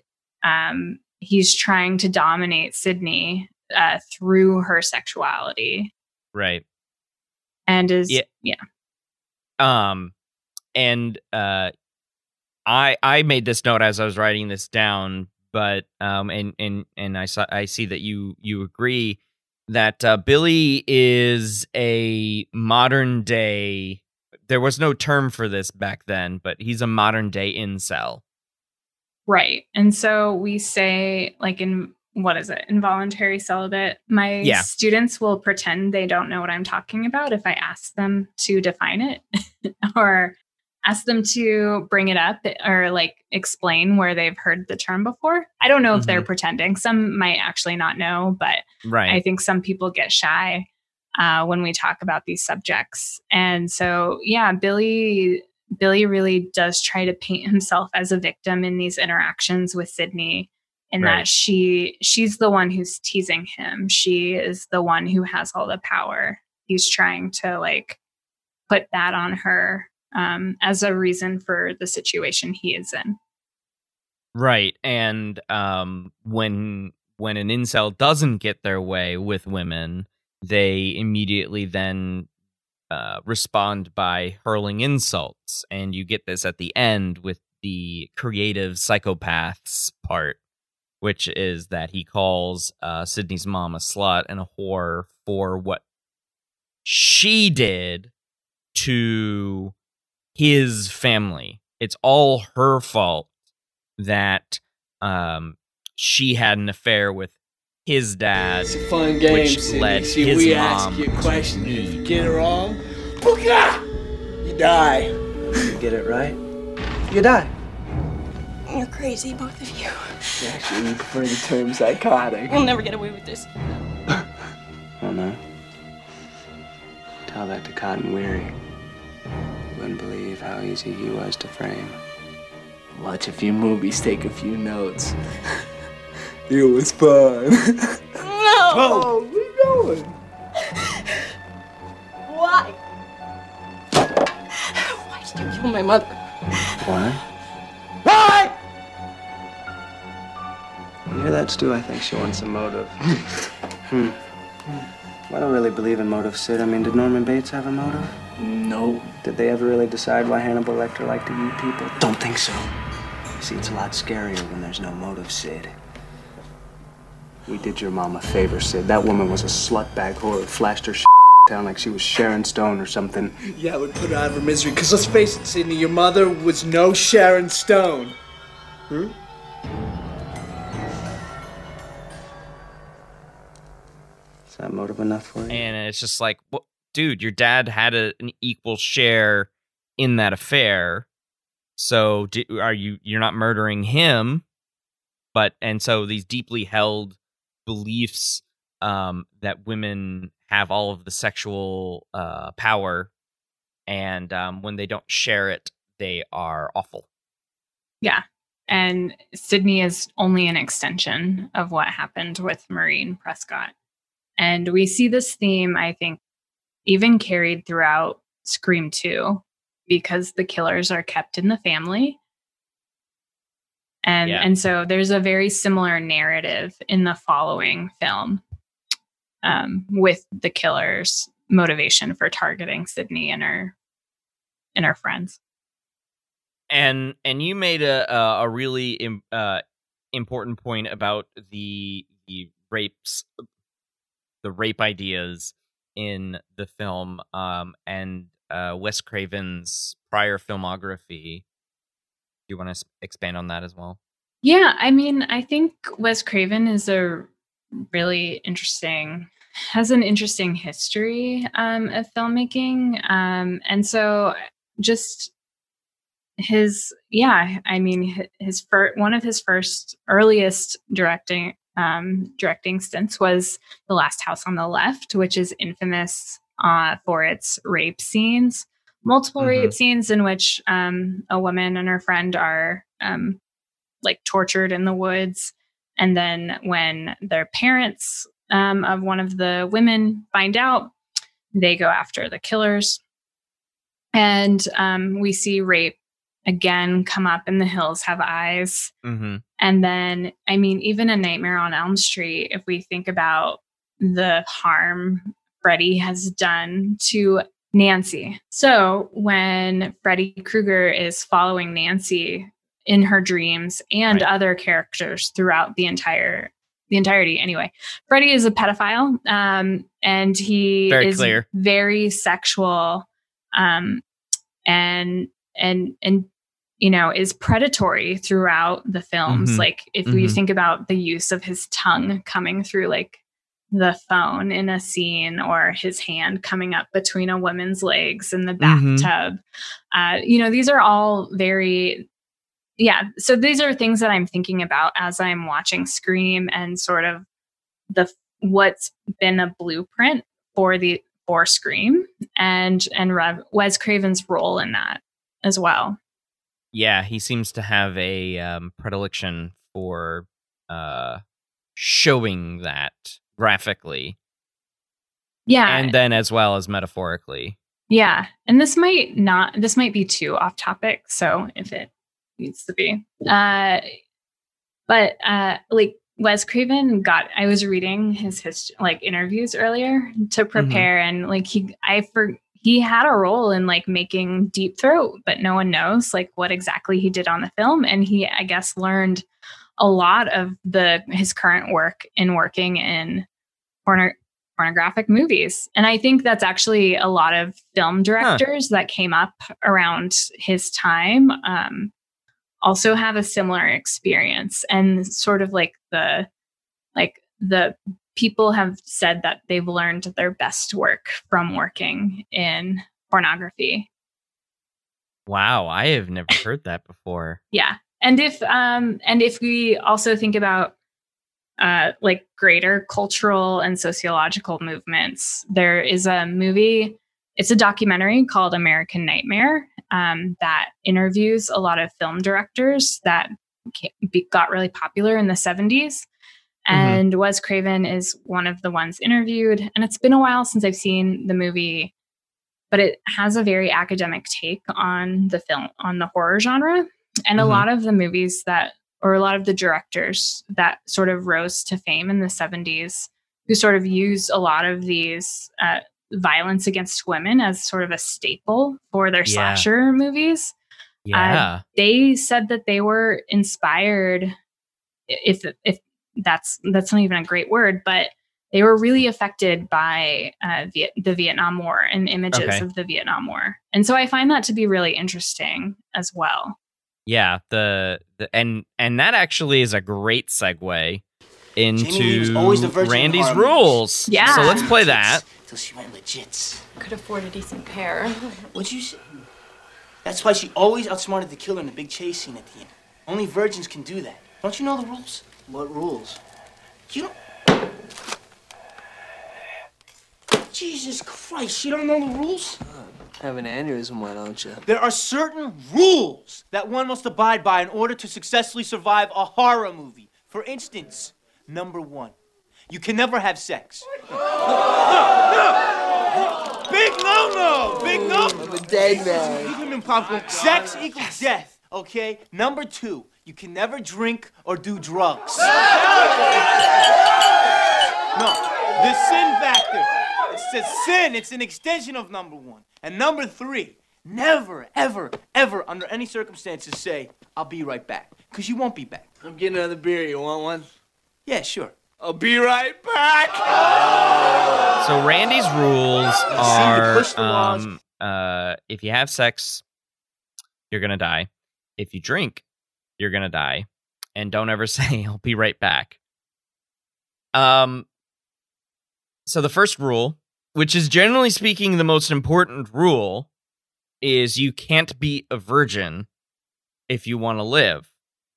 um, he's trying to dominate Sydney. Uh, through her sexuality, right? And is yeah. yeah. Um, and uh, I I made this note as I was writing this down, but um, and and and I saw I see that you you agree that uh, Billy is a modern day. There was no term for this back then, but he's a modern day incel, right? And so we say like in. What is it? Involuntary celibate. My yeah. students will pretend they don't know what I'm talking about if I ask them to define it or ask them to bring it up or like explain where they've heard the term before. I don't know mm-hmm. if they're pretending. Some might actually not know, but right. I think some people get shy uh, when we talk about these subjects. And so, yeah, Billy, Billy really does try to paint himself as a victim in these interactions with Sydney. And right. that she she's the one who's teasing him. She is the one who has all the power. He's trying to like put that on her um, as a reason for the situation he is in. Right. And um, when when an incel doesn't get their way with women, they immediately then uh, respond by hurling insults. And you get this at the end with the creative psychopaths part. Which is that he calls uh, Sydney's mom a slut and a whore for what she did to his family. It's all her fault that um, she had an affair with his dad, it's a fun game, which Sydney. led See, his we mom ask you a question. If you get it wrong, you die. You get it right, you die. You're crazy, both of you. You actually refer to the term psychotic. We'll never get away with this. Well, no. Tell that to Cotton Weary. You wouldn't believe how easy he was to frame. Watch a few movies, take a few notes. It was fun. No! Oh, where are you going? Why? Why did you kill my mother? Why? Why? You hear that, Stu? I think she wants a motive. hmm. Well, I don't really believe in motive, Sid. I mean, did Norman Bates have a motive? No. Did they ever really decide why Hannibal Lecter liked to eat people? Don't think so. See, it's a lot scarier when there's no motive, Sid. We did your mom a favor, Sid. That woman was a slutbag whore who flashed her shit down like she was Sharon Stone or something. Yeah, it would put her out of her misery. Because let's face it, Sydney, your mother was no Sharon Stone. Hmm? Is that motive enough for you? And it's just like, well, dude, your dad had a, an equal share in that affair. So do, are you, you're not murdering him. But, and so these deeply held beliefs um, that women have all of the sexual uh, power, and um, when they don't share it, they are awful. Yeah, and Sydney is only an extension of what happened with Maureen Prescott. And we see this theme, I think, even carried throughout Scream two, because the killers are kept in the family. And yeah. and so there's a very similar narrative in the following film um, with the killer's motivation for targeting Sydney and her and her friends. And and you made a a really im- uh, important point about the the rapes, the rape ideas in the film um, and uh, Wes Craven's prior filmography. Do you want to expand on that as well? Yeah, I mean, I think Wes Craven is a really interesting, has an interesting history um, of filmmaking. Um, and so just his, yeah, I mean, his first, one of his first earliest directing um, directing stints was The Last House on the Left, which is infamous uh, for its rape scenes. Multiple mm-hmm. rape scenes in which um, a woman and her friend are um, like tortured in the woods. And then when their parents um, of one of the women find out, they go after the killers. And um, we see rape again come up in The Hills Have Eyes. Mm-hmm. And then, I mean, even A Nightmare on Elm Street, if we think about the harm Freddy has done to Nancy. So when Freddy Krueger is following Nancy in her dreams and right. other characters throughout the entire the entirety, anyway, Freddy is a pedophile, um, and he very is clear. very sexual, um, and and and you know is predatory throughout the films. Mm-hmm. Like if mm-hmm. we think about the use of his tongue coming through, like. the phone in a scene, or his hand coming up between a woman's legs in the bathtub. Mm-hmm. Uh, you know, these are all very, yeah. So these are things that I'm thinking about as I'm watching Scream and sort of the, what's been a blueprint for the, for Scream and, and Rev, Wes Craven's role in that as well. Yeah. He seems to have a um, predilection for uh, showing that, graphically. Yeah. And then as well as metaphorically. Yeah. And this might not, this might be too off topic. So if it needs to be, uh, but, uh, like Wes Craven got, I was reading his, his like interviews earlier to prepare. Mm-hmm. And like, he, I, for he had a role in like making Deep Throat, but no one knows like what exactly he did on the film. And he, I guess, learned a lot of the his current work in working in porno, pornographic movies. And I think that's actually a lot of film directors huh. that came up around his time um, also have a similar experience. And sort of like the, like the people have said that they've learned their best work from working in pornography. Wow. I have never heard that before. Yeah. And if, um, and if we also think about, uh, like greater cultural and sociological movements, there is a movie, it's a documentary called American Nightmare, um, that interviews a lot of film directors that got really popular in the seventies. And mm-hmm. Wes Craven is one of the ones interviewed. And it's been a while since I've seen the movie, but it has a very academic take on the film, on the horror genre. And mm-hmm. a lot of the movies that, or a lot of the directors that sort of rose to fame in the seventies, who sort of used a lot of these uh, violence against women as sort of a staple for their yeah. slasher movies. Yeah. Uh, they said that they were inspired, if, if, that's that's not even a great word, but they were really affected by uh, Viet- the Vietnam War and images okay. of the Vietnam War. And so I find that to be really interesting as well. Yeah, the, the and and that actually is a great segue into Randy's rules. Yeah. So let's play that. Till she went legit. Could afford a decent pair. Would you say? That's why she always outsmarted the killer in the big chase scene at the end. Only virgins can do that. Don't you know the rules? What rules? You don't... Jesus Christ, you don't know the rules? Uh, have an aneurysm, why don't you? There are certain rules that one must abide by in order to successfully survive a horror movie. For instance, number one, you can never have sex. No, no, no! Big no-no! Big no-no! I'm a dead man. Sex equals death, okay? Number two. You can never drink or do drugs. No, the sin factor. It's a sin. It's an extension of number one. And number three, never, ever, ever, under any circumstances, say, I'll be right back. Because you won't be back. I'm getting another beer. You want one? Yeah, sure. I'll be right back. Oh. So Randy's rules are, um, uh, if you have sex, you're going to die. If you drink, you're going to die, and don't ever say I'll be right back. Um, so the first rule, which is generally speaking, the most important rule, is you can't be a virgin if you want to live.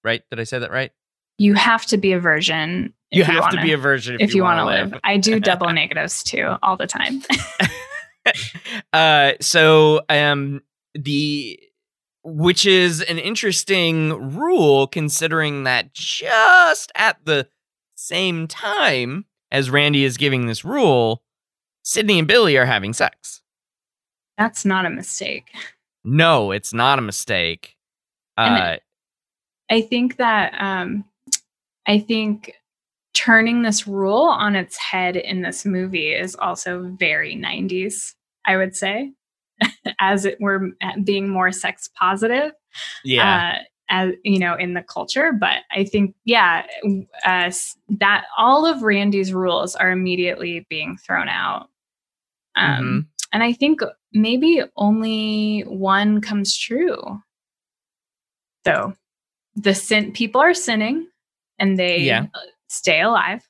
Right. Did I say that right? You have to be a virgin. You have you wanna, to be a virgin. If, if you, you want to live. live, I do double negatives too all the time. uh, so, um, the, Which is an interesting rule, considering that just at the same time as Randy is giving this rule, Sydney and Billy are having sex. That's not a mistake. No, it's not a mistake. Uh, I think that um, I think turning this rule on its head in this movie is also very nineties, I would say. As it were, being more sex positive, yeah, uh, as you know, in the culture. But I think, yeah, uh, that all of Randy's rules are immediately being thrown out. Um, mm-hmm. And I think maybe only one comes true. So the sin people are sinning, and they yeah. stay alive.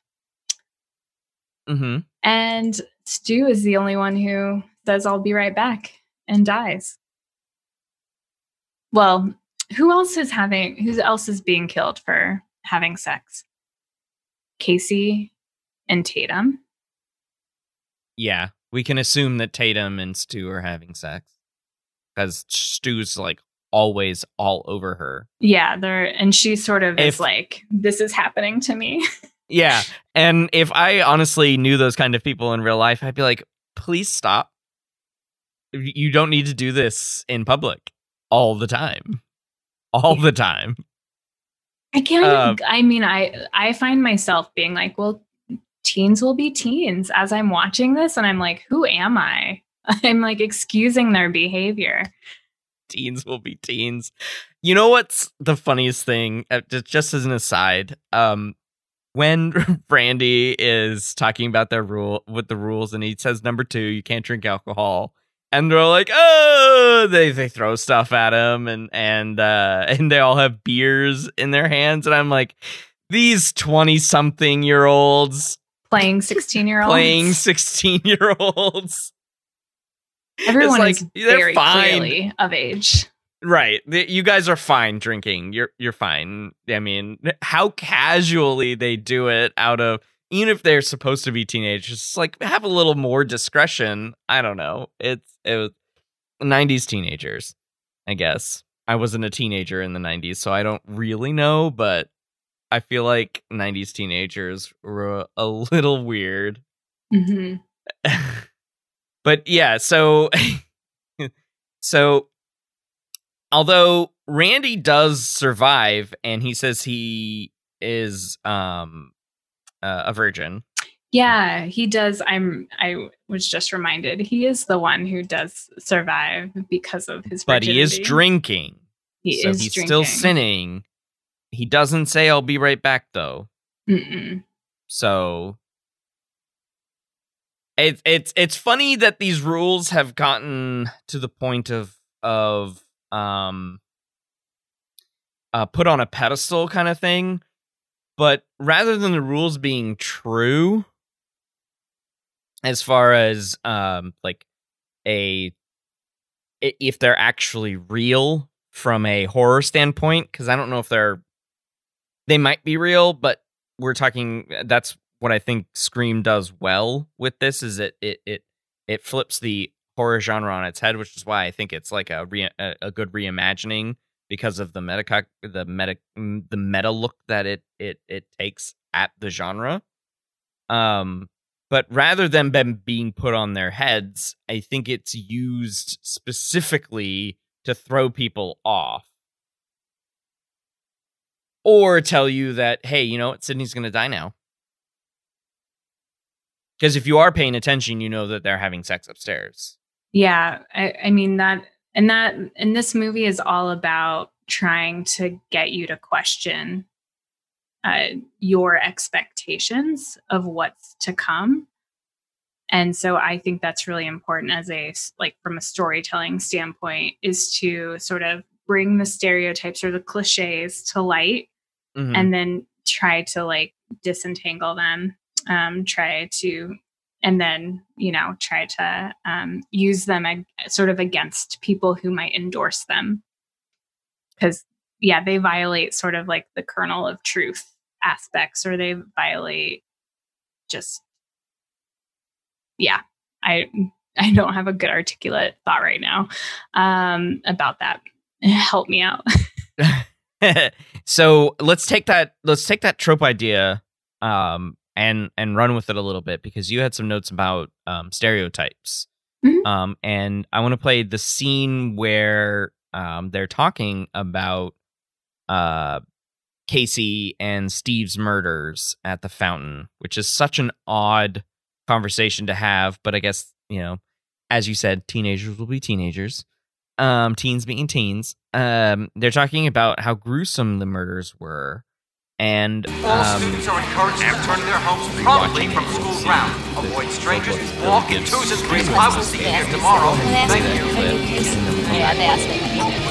Mm-hmm. And Stu is the only one who says I'll be right back and dies. Well, who else is having who else is being killed for having sex? Casey and Tatum. Yeah, we can assume that Tatum and Stu are having sex because Stu's like always all over her. Yeah, they're and she sort of if, is like, this is happening to me. Yeah, and if I honestly knew those kind of people in real life, I'd be like, please stop. You don't need to do this in public all the time, all the time. I can't. Um, even, I mean, I I find myself being like, well, teens will be teens as I'm watching this. And I'm like, who am I? I'm like excusing their behavior. Teens will be teens. You know, what's the funniest thing? Just as an aside, um, when Randy is talking about their rule with the rules and he says, number two, you can't drink alcohol. And they're like, oh, they, they throw stuff at him and and uh, and they all have beers in their hands. And I'm like, these twenty something year olds playing sixteen year olds playing sixteen year olds. Everyone like, is very fine. Clearly of age. Right. You guys are fine drinking. You're you're fine. I mean, how casually they do it out of, even if they're supposed to be teenagers, it's like have a little more discretion. I don't know. It's it was nineties teenagers, I guess. I wasn't a teenager in the nineties, so I don't really know, but I feel like nineties teenagers were a little weird. Mm-hmm. But yeah, so so although Randy does survive and he says he is um uh, a virgin. Yeah, he does. I'm I was just reminded he is the one who does survive because of his virginity. But he is drinking. He so is he's drinking. Still sinning. He doesn't say I'll be right back though. Mm-mm. So It's it's it's funny that these rules have gotten to the point of of um uh put on a pedestal kind of thing, but rather than the rules being true, as far as um like a if they're actually real from a horror standpoint, because I don't know if they're they might be real, but we're talking that's. What I think Scream does well with this is it it it it flips the horror genre on its head, which is why I think it's like a re, a, a good reimagining because of the meta the meta the meta look that it it it takes at the genre. Um, but rather than them being put on their heads, I think it's used specifically to throw people off or tell you that hey, you know what, Sydney's going to die now. Because if you are paying attention, you know that they're having sex upstairs. Yeah, I, I mean that, and that, and this movie is all about trying to get you to question uh, your expectations of what's to come. And so I think that's really important as a like from a storytelling standpoint is to sort of bring the stereotypes or the cliches to light, mm-hmm. and then try to like disentangle them. Um, try to, and then, you know, try to um, use them ag- sort of against people who might endorse them. Because, yeah, they violate sort of like the kernel of truth aspects, or they violate just, yeah, I I don't have a good articulate thought right now um, about that. Help me out. So let's take that, let's take that trope idea um, and and run with it a little bit, because you had some notes about um, stereotypes. Mm-hmm. Um, and I want to play the scene where um, they're talking about uh, Casey and Steve's murders at the fountain, which is such an odd conversation to have. But I guess, you know, as you said, teenagers will be teenagers. Um, teens being teens. Um, they're talking about how gruesome the murders were. And um, all students are encouraged to return to their homes promptly from school ground. Avoid strangers, walk in twos and threes. I will see you again tomorrow. Thank you. Yeah, they asked me.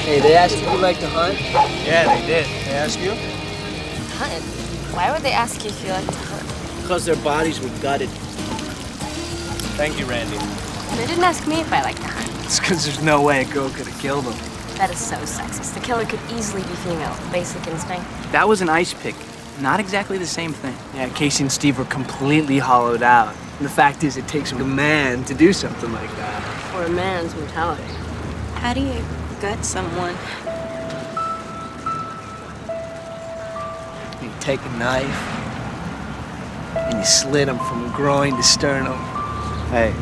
Hey, they asked if you like to hunt? Yeah, they did. They asked you? Hunt? Why would they ask you if you like to hunt? Because their bodies were gutted. Thank you, Randy. They didn't ask me if I like to hunt. It's because there's no way a girl could have killed them. That is so sexist. The killer could easily be female. Basic instinct. That was an ice pick. Not exactly the same thing. Yeah, Casey and Steve were completely hollowed out. And the fact is, it takes a man to do something like that. Or a man's mentality. How do you gut someone? You take a knife, and you slit them from groin to sternum. Hey,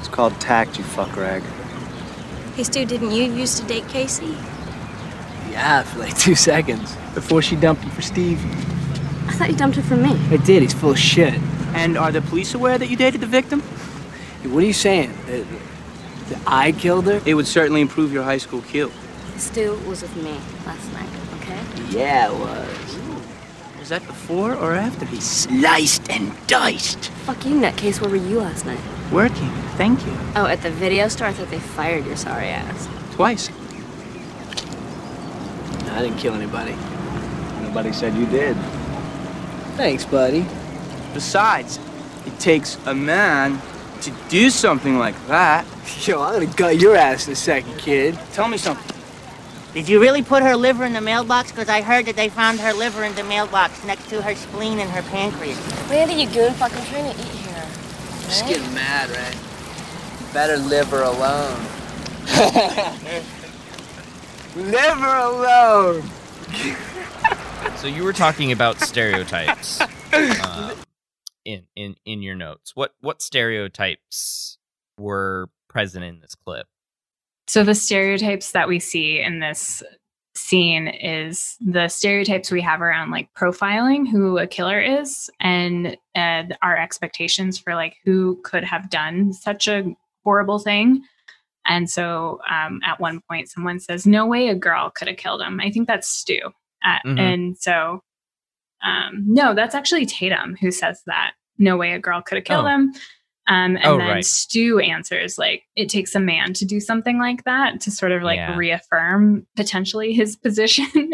it's called tact, you fuckrag. Hey, Stu, didn't you used to date Casey? Yeah, for like two seconds. Before she dumped him for Steve. I thought you dumped her for me. I did. He's full of shit. And are the police aware that you dated the victim? Hey, what are you saying? That, that I killed her? It would certainly improve your high school Q. Stu was with me last night, okay? Yeah, it was. Ooh. Was Was that before or after he sliced and diced? Fuck you, nutcase. Where were you last night? Working, thank you. Oh, at the video store? I thought they fired your sorry ass. Twice. No, I didn't kill anybody. Nobody said you did. Thanks, buddy. Besides, it takes a man to do something like that. Yo, I'm gonna gut your ass in a second, kid. Tell me something. Did you really put her liver in the mailbox? Because I heard that they found her liver in the mailbox next to her spleen and her pancreas. What are you doing fucking trying to eat here? Right? Just getting mad, right? You better live her alone. Live her alone! So you were talking about stereotypes uh, in, in, in your notes. What, what stereotypes were present in this clip? So the stereotypes that we see in this scene is the stereotypes we have around like profiling who a killer is and uh, our expectations for like who could have done such a horrible thing. And so um, at one point someone says, no way a girl could have killed him. I think that's Stu. Uh, mm-hmm. And so, um, no, that's actually Tatum who says that. No way a girl could have killed oh. him. Um, and oh, then right. Stu answers, like, it takes a man to do something like that to sort of like yeah. reaffirm potentially his position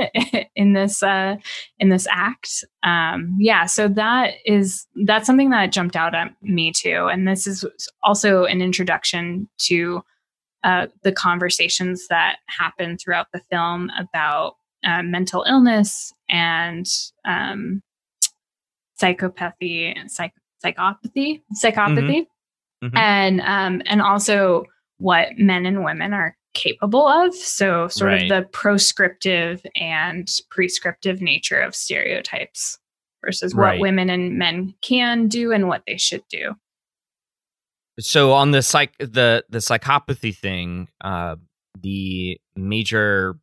in this uh, in this act. Um, yeah. So that is that's something that jumped out at me, too. And this is also an introduction to uh, the conversations that happen throughout the film about uh, mental illness and um, psychopathy and psych. psychopathy, psychopathy, mm-hmm. Mm-hmm. and um, and also what men and women are capable of. So sort right. of the proscriptive and prescriptive nature of stereotypes versus right. what women and men can do and what they should do. So on the psych, the the psychopathy thing, uh, the major,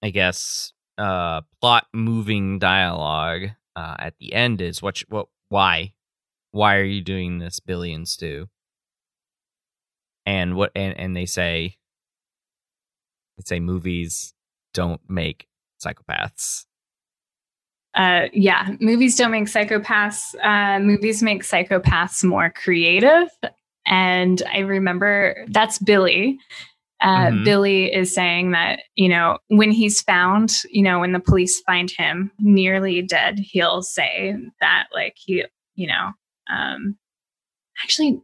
I guess, uh, plot moving dialogue uh, at the end is what you, what. Why? Why are you doing this, Billy and Stu? And what? And, and they say, they say movies don't make psychopaths. Uh, yeah, movies don't make psychopaths. Uh, movies make psychopaths more creative. And I remember that's Billy. Uh, mm-hmm. Billy is saying that, you know, when he's found, you know, when the police find him nearly dead, he'll say that, like, he, you know, um, actually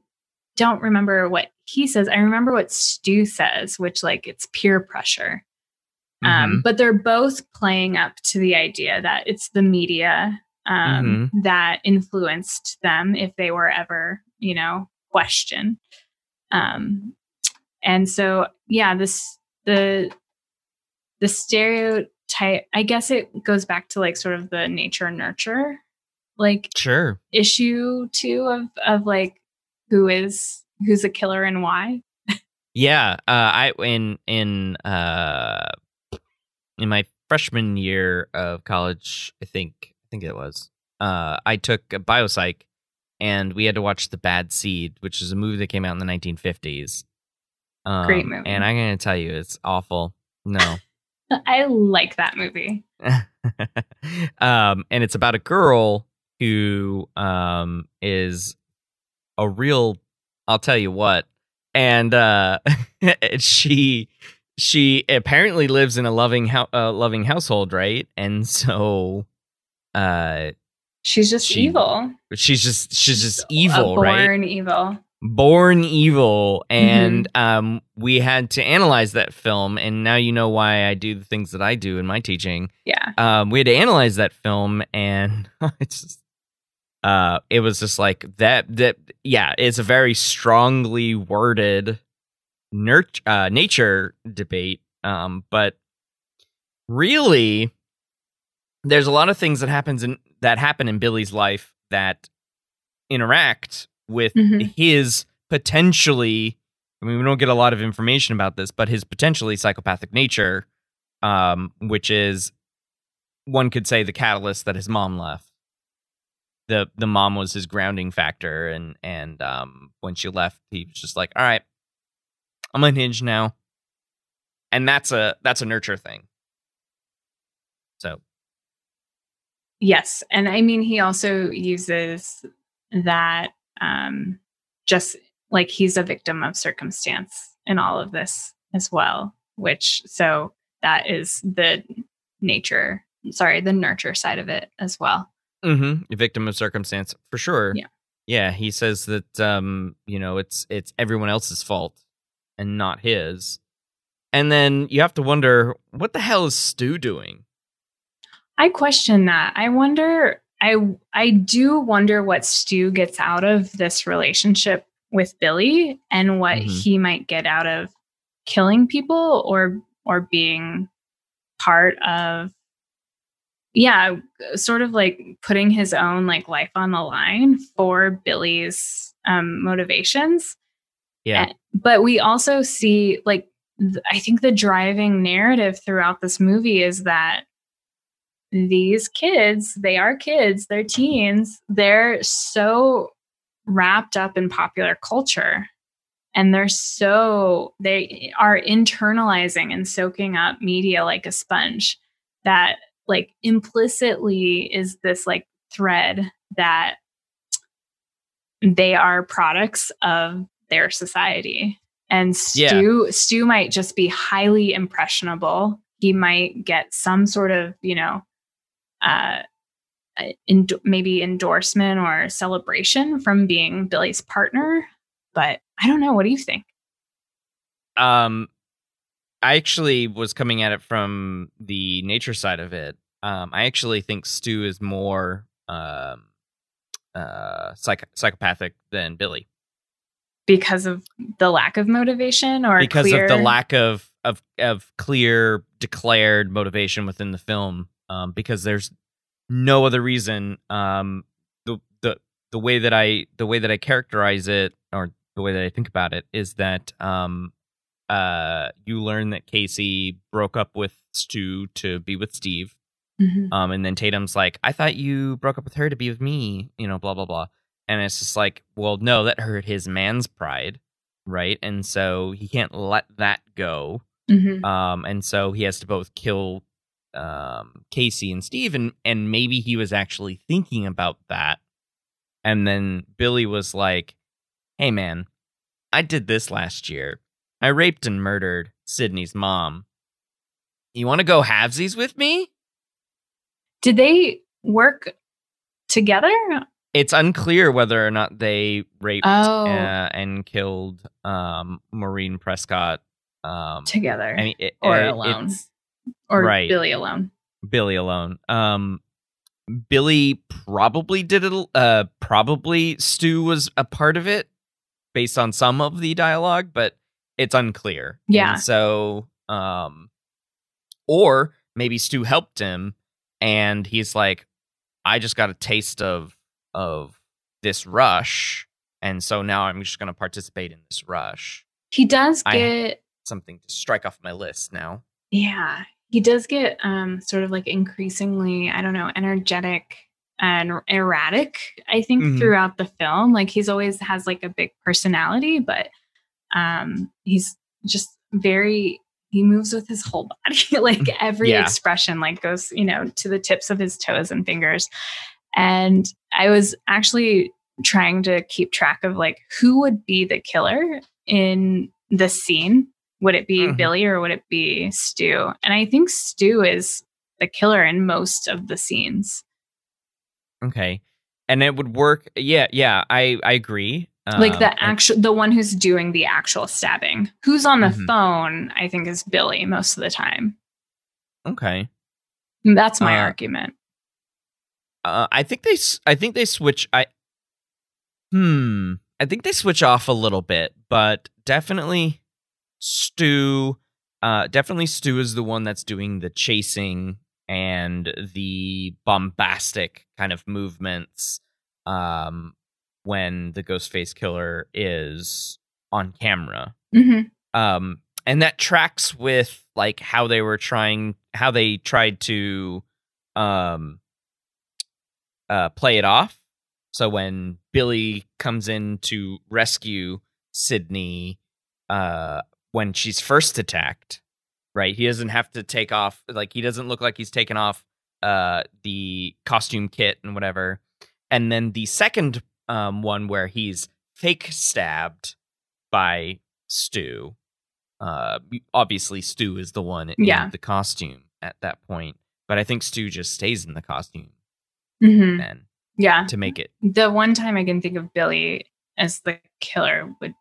don't remember what he says. I remember what Stu says, which, like, it's peer pressure. Mm-hmm. Um, but they're both playing up to the idea that it's the media um, mm-hmm. that influenced them if they were ever, you know, questioned. Um And so, yeah, this, the, the stereotype, I guess it goes back to like sort of the nature nurture, like sure issue too of, of like who is, who's a killer and why. Yeah. Uh, I, in, in, uh, in my freshman year of college, I think, I think it was, uh, I took a biopsych and we had to watch The Bad Seed, which is a movie that came out in the nineteen fifties. Um, Great movie. And I'm going to tell you, it's awful. No. I like that movie. um, and it's about a girl who um, is a real, I'll tell you what. And uh, she she apparently lives in a loving, ho- uh, loving household, right? And so... Uh, she's just she, evil. She's just, she's just evil, born right? Born evil. Born evil, and mm-hmm. um, we had to analyze that film, and now you know why I do the things that I do in my teaching. Yeah, um, we had to analyze that film, and it's just, uh, it was just like that. That yeah, it's a very strongly worded nurt- uh, nature debate, um, but really, there's a lot of things that happens in that happen in Billy's life that interact with mm-hmm. his potentially, I mean, we don't get a lot of information about this, but his potentially psychopathic nature, um, which is, one could say, the catalyst that his mom left. The the mom was his grounding factor, and and um, when she left, he was just like, all right, I'm unhinged now, and that's a that's a nurture thing. So, Yes. And I mean, he also uses that um, just like he's a victim of circumstance in all of this as well, which so that is the nature, sorry, the nurture side of it as well. Mm-hmm. A victim of circumstance for sure. Yeah. Yeah. He says that, um, you know, it's it's everyone else's fault and not his. And then you have to wonder, what the hell is Stu doing? I question that. I wonder, I I do wonder what Stu gets out of this relationship with Billy and what mm-hmm. he might get out of killing people or or being part of, yeah, sort of like putting his own like life on the line for Billy's um, motivations. Yeah. And, but we also see like, th- I think the driving narrative throughout this movie is that these kids, they are kids, they're teens, they're so wrapped up in popular culture and they're so, they are internalizing and soaking up media like a sponge that like implicitly is this like thread that they are products of their society. And Stu, yeah. Stu might just be highly impressionable. He might get some sort of, you know, Uh, ind- maybe endorsement or celebration from being Billy's partner, but I don't know. What do you think? Um, I actually was coming at it from the nature side of it. Um, I actually think Stu is more um, uh, psych- psychopathic than Billy because of the lack of motivation, or because clear- of the lack of of of clear declared motivation within the film. Um, because there's no other reason. Um, the the the way that I the way that I characterize it, or the way that I think about it, is that um, uh, you learn that Casey broke up with Stu to be with Steve, mm-hmm. um, and then Tatum's like, "I thought you broke up with her to be with me," you know, blah blah blah, and it's just like, well, no, that hurt his man's pride, right? And so he can't let that go, mm-hmm. um, and so he has to both kill um Casey and Steve, and, and maybe he was actually thinking about that, and then Billy was like, hey man, I did this last year, I raped and murdered Sydney's mom, you want to go halvesies with me? Did they work together? It's unclear whether or not they raped oh. uh, and killed um Maureen Prescott um together, I mean, it, or uh, alone. Or right. Billy alone. Billy alone. Um, Billy probably did it. Uh, probably Stu was a part of it based on some of the dialogue, but it's unclear. Yeah. And so, um, or maybe Stu helped him and he's like, I just got a taste of, of this rush. And so now I'm just going to participate in this rush. He does get something to strike off my list now. Yeah. He does get um, sort of like increasingly, I don't know, energetic and erratic, I think, mm-hmm. throughout the film. Like he's always has like a big personality, but um, he's just very, he moves with his whole body, like every yeah. expression like goes, you know, to the tips of his toes and fingers. And I was actually trying to keep track of like who would be the killer in this scene. Would it be mm-hmm. Billy or would it be Stu? And I think Stu is the killer in most of the scenes. Okay. And it would work. Yeah, yeah, I, I agree. Um, like the actual, the one who's doing the actual stabbing. Who's on the mm-hmm. phone, I think, is Billy most of the time. Okay. That's my uh, argument. Uh, I think they I think they switch. I Hmm. I think they switch off a little bit, but definitely... Stu, uh, definitely Stu is the one that's doing the chasing and the bombastic kind of movements um, when the Ghostface Killer is on camera. Mm-hmm. Um, and that tracks with like how they were trying, how they tried to um, uh, play it off. So when Billy comes in to rescue Sydney, uh, when she's first attacked, right? He doesn't have to take off. Like he doesn't look like he's taken off uh, the costume kit and whatever. And then the second um, one where he's fake stabbed by Stu. Uh, obviously, Stu is the one in yeah. the costume at that point. But I think Stu just stays in the costume. Mm-hmm. Then, yeah. To make it. The one time I can think of Billy as the killer would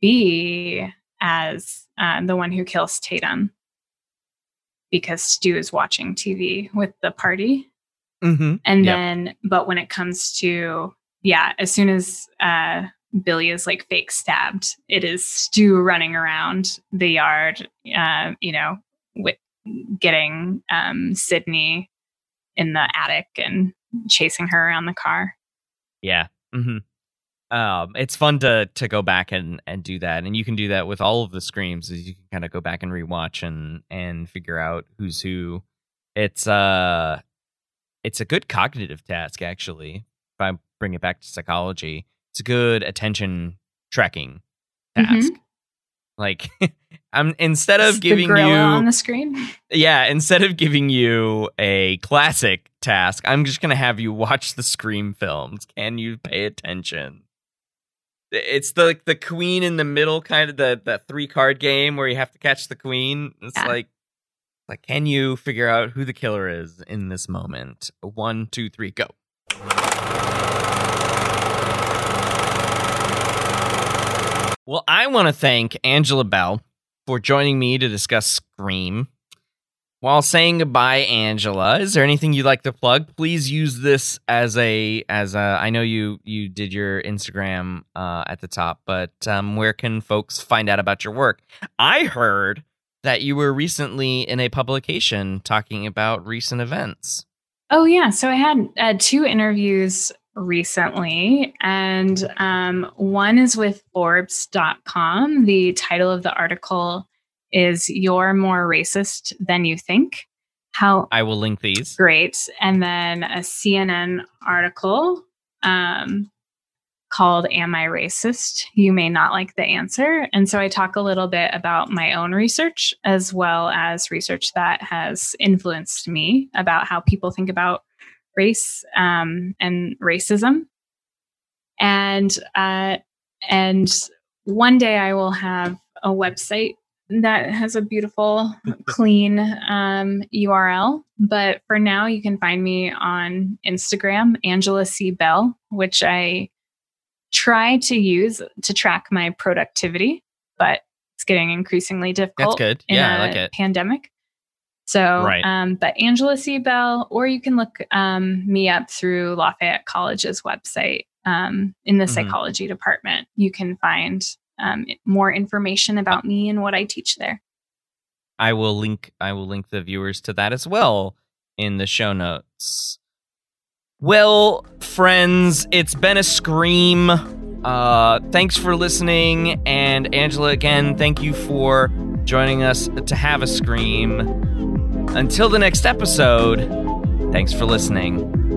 be as uh, the one who kills Tatum. Because Stu is watching T V with the party. Mm-hmm. And yep. then, but when it comes to, yeah, as soon as uh, Billy is like fake stabbed, it is Stu running around the yard, uh, you know, with getting um, Sydney in the attic and chasing her around the car. Yeah. Mm-hmm. Um, it's fun to to go back and, and do that. And you can do that with all of the Screams. Is you can kind of go back and rewatch and, and figure out who's who. It's uh, it's a good cognitive task, actually. If I bring it back to psychology, it's a good attention tracking task. Mm-hmm. Like, I'm instead of it's giving you on the screen. Yeah, instead of giving you a classic task, I'm just going to have you watch the Scream films. Can you pay attention? It's the, like the queen in the middle, kind of the that three card game where you have to catch the queen. It's yeah. like, like, can you figure out who the killer is in this moment? One, two, three, go. Well, I want to thank Angela Bell for joining me to discuss Scream. While saying goodbye, Angela, is there anything you'd like to plug? Please use this as a as a. I know you you did your Instagram uh, at the top, but um, where can folks find out about your work? I heard that you were recently in a publication talking about recent events. Oh yeah, so I had uh, two interviews recently, and um, one is with Forbes dot com. The title of the article is You're More Racist Than You Think. How I will link these. Great. And then a C N N article um, called Am I Racist? You May Not Like the Answer. And so I talk a little bit about my own research as well as research that has influenced me about how people think about race um, and racism. And, uh, and one day I will have a website that has a beautiful, clean um, U R L. But for now, you can find me on Instagram, Angela C. Bell, which I try to use to track my productivity, but it's getting increasingly difficult. That's good. Yeah, in a I like it. Pandemic. So, right. um, but Angela C. Bell, or you can look um, me up through Lafayette College's website um, in the mm-hmm. psychology department. You can find Um, more information about me and what I teach there. I will link I will link the viewers to that as well in the show notes. Well, friends, it's been a Scream. Uh, thanks for listening. And Angela, again, thank you for joining us to have a Scream. Until the next episode, thanks for listening.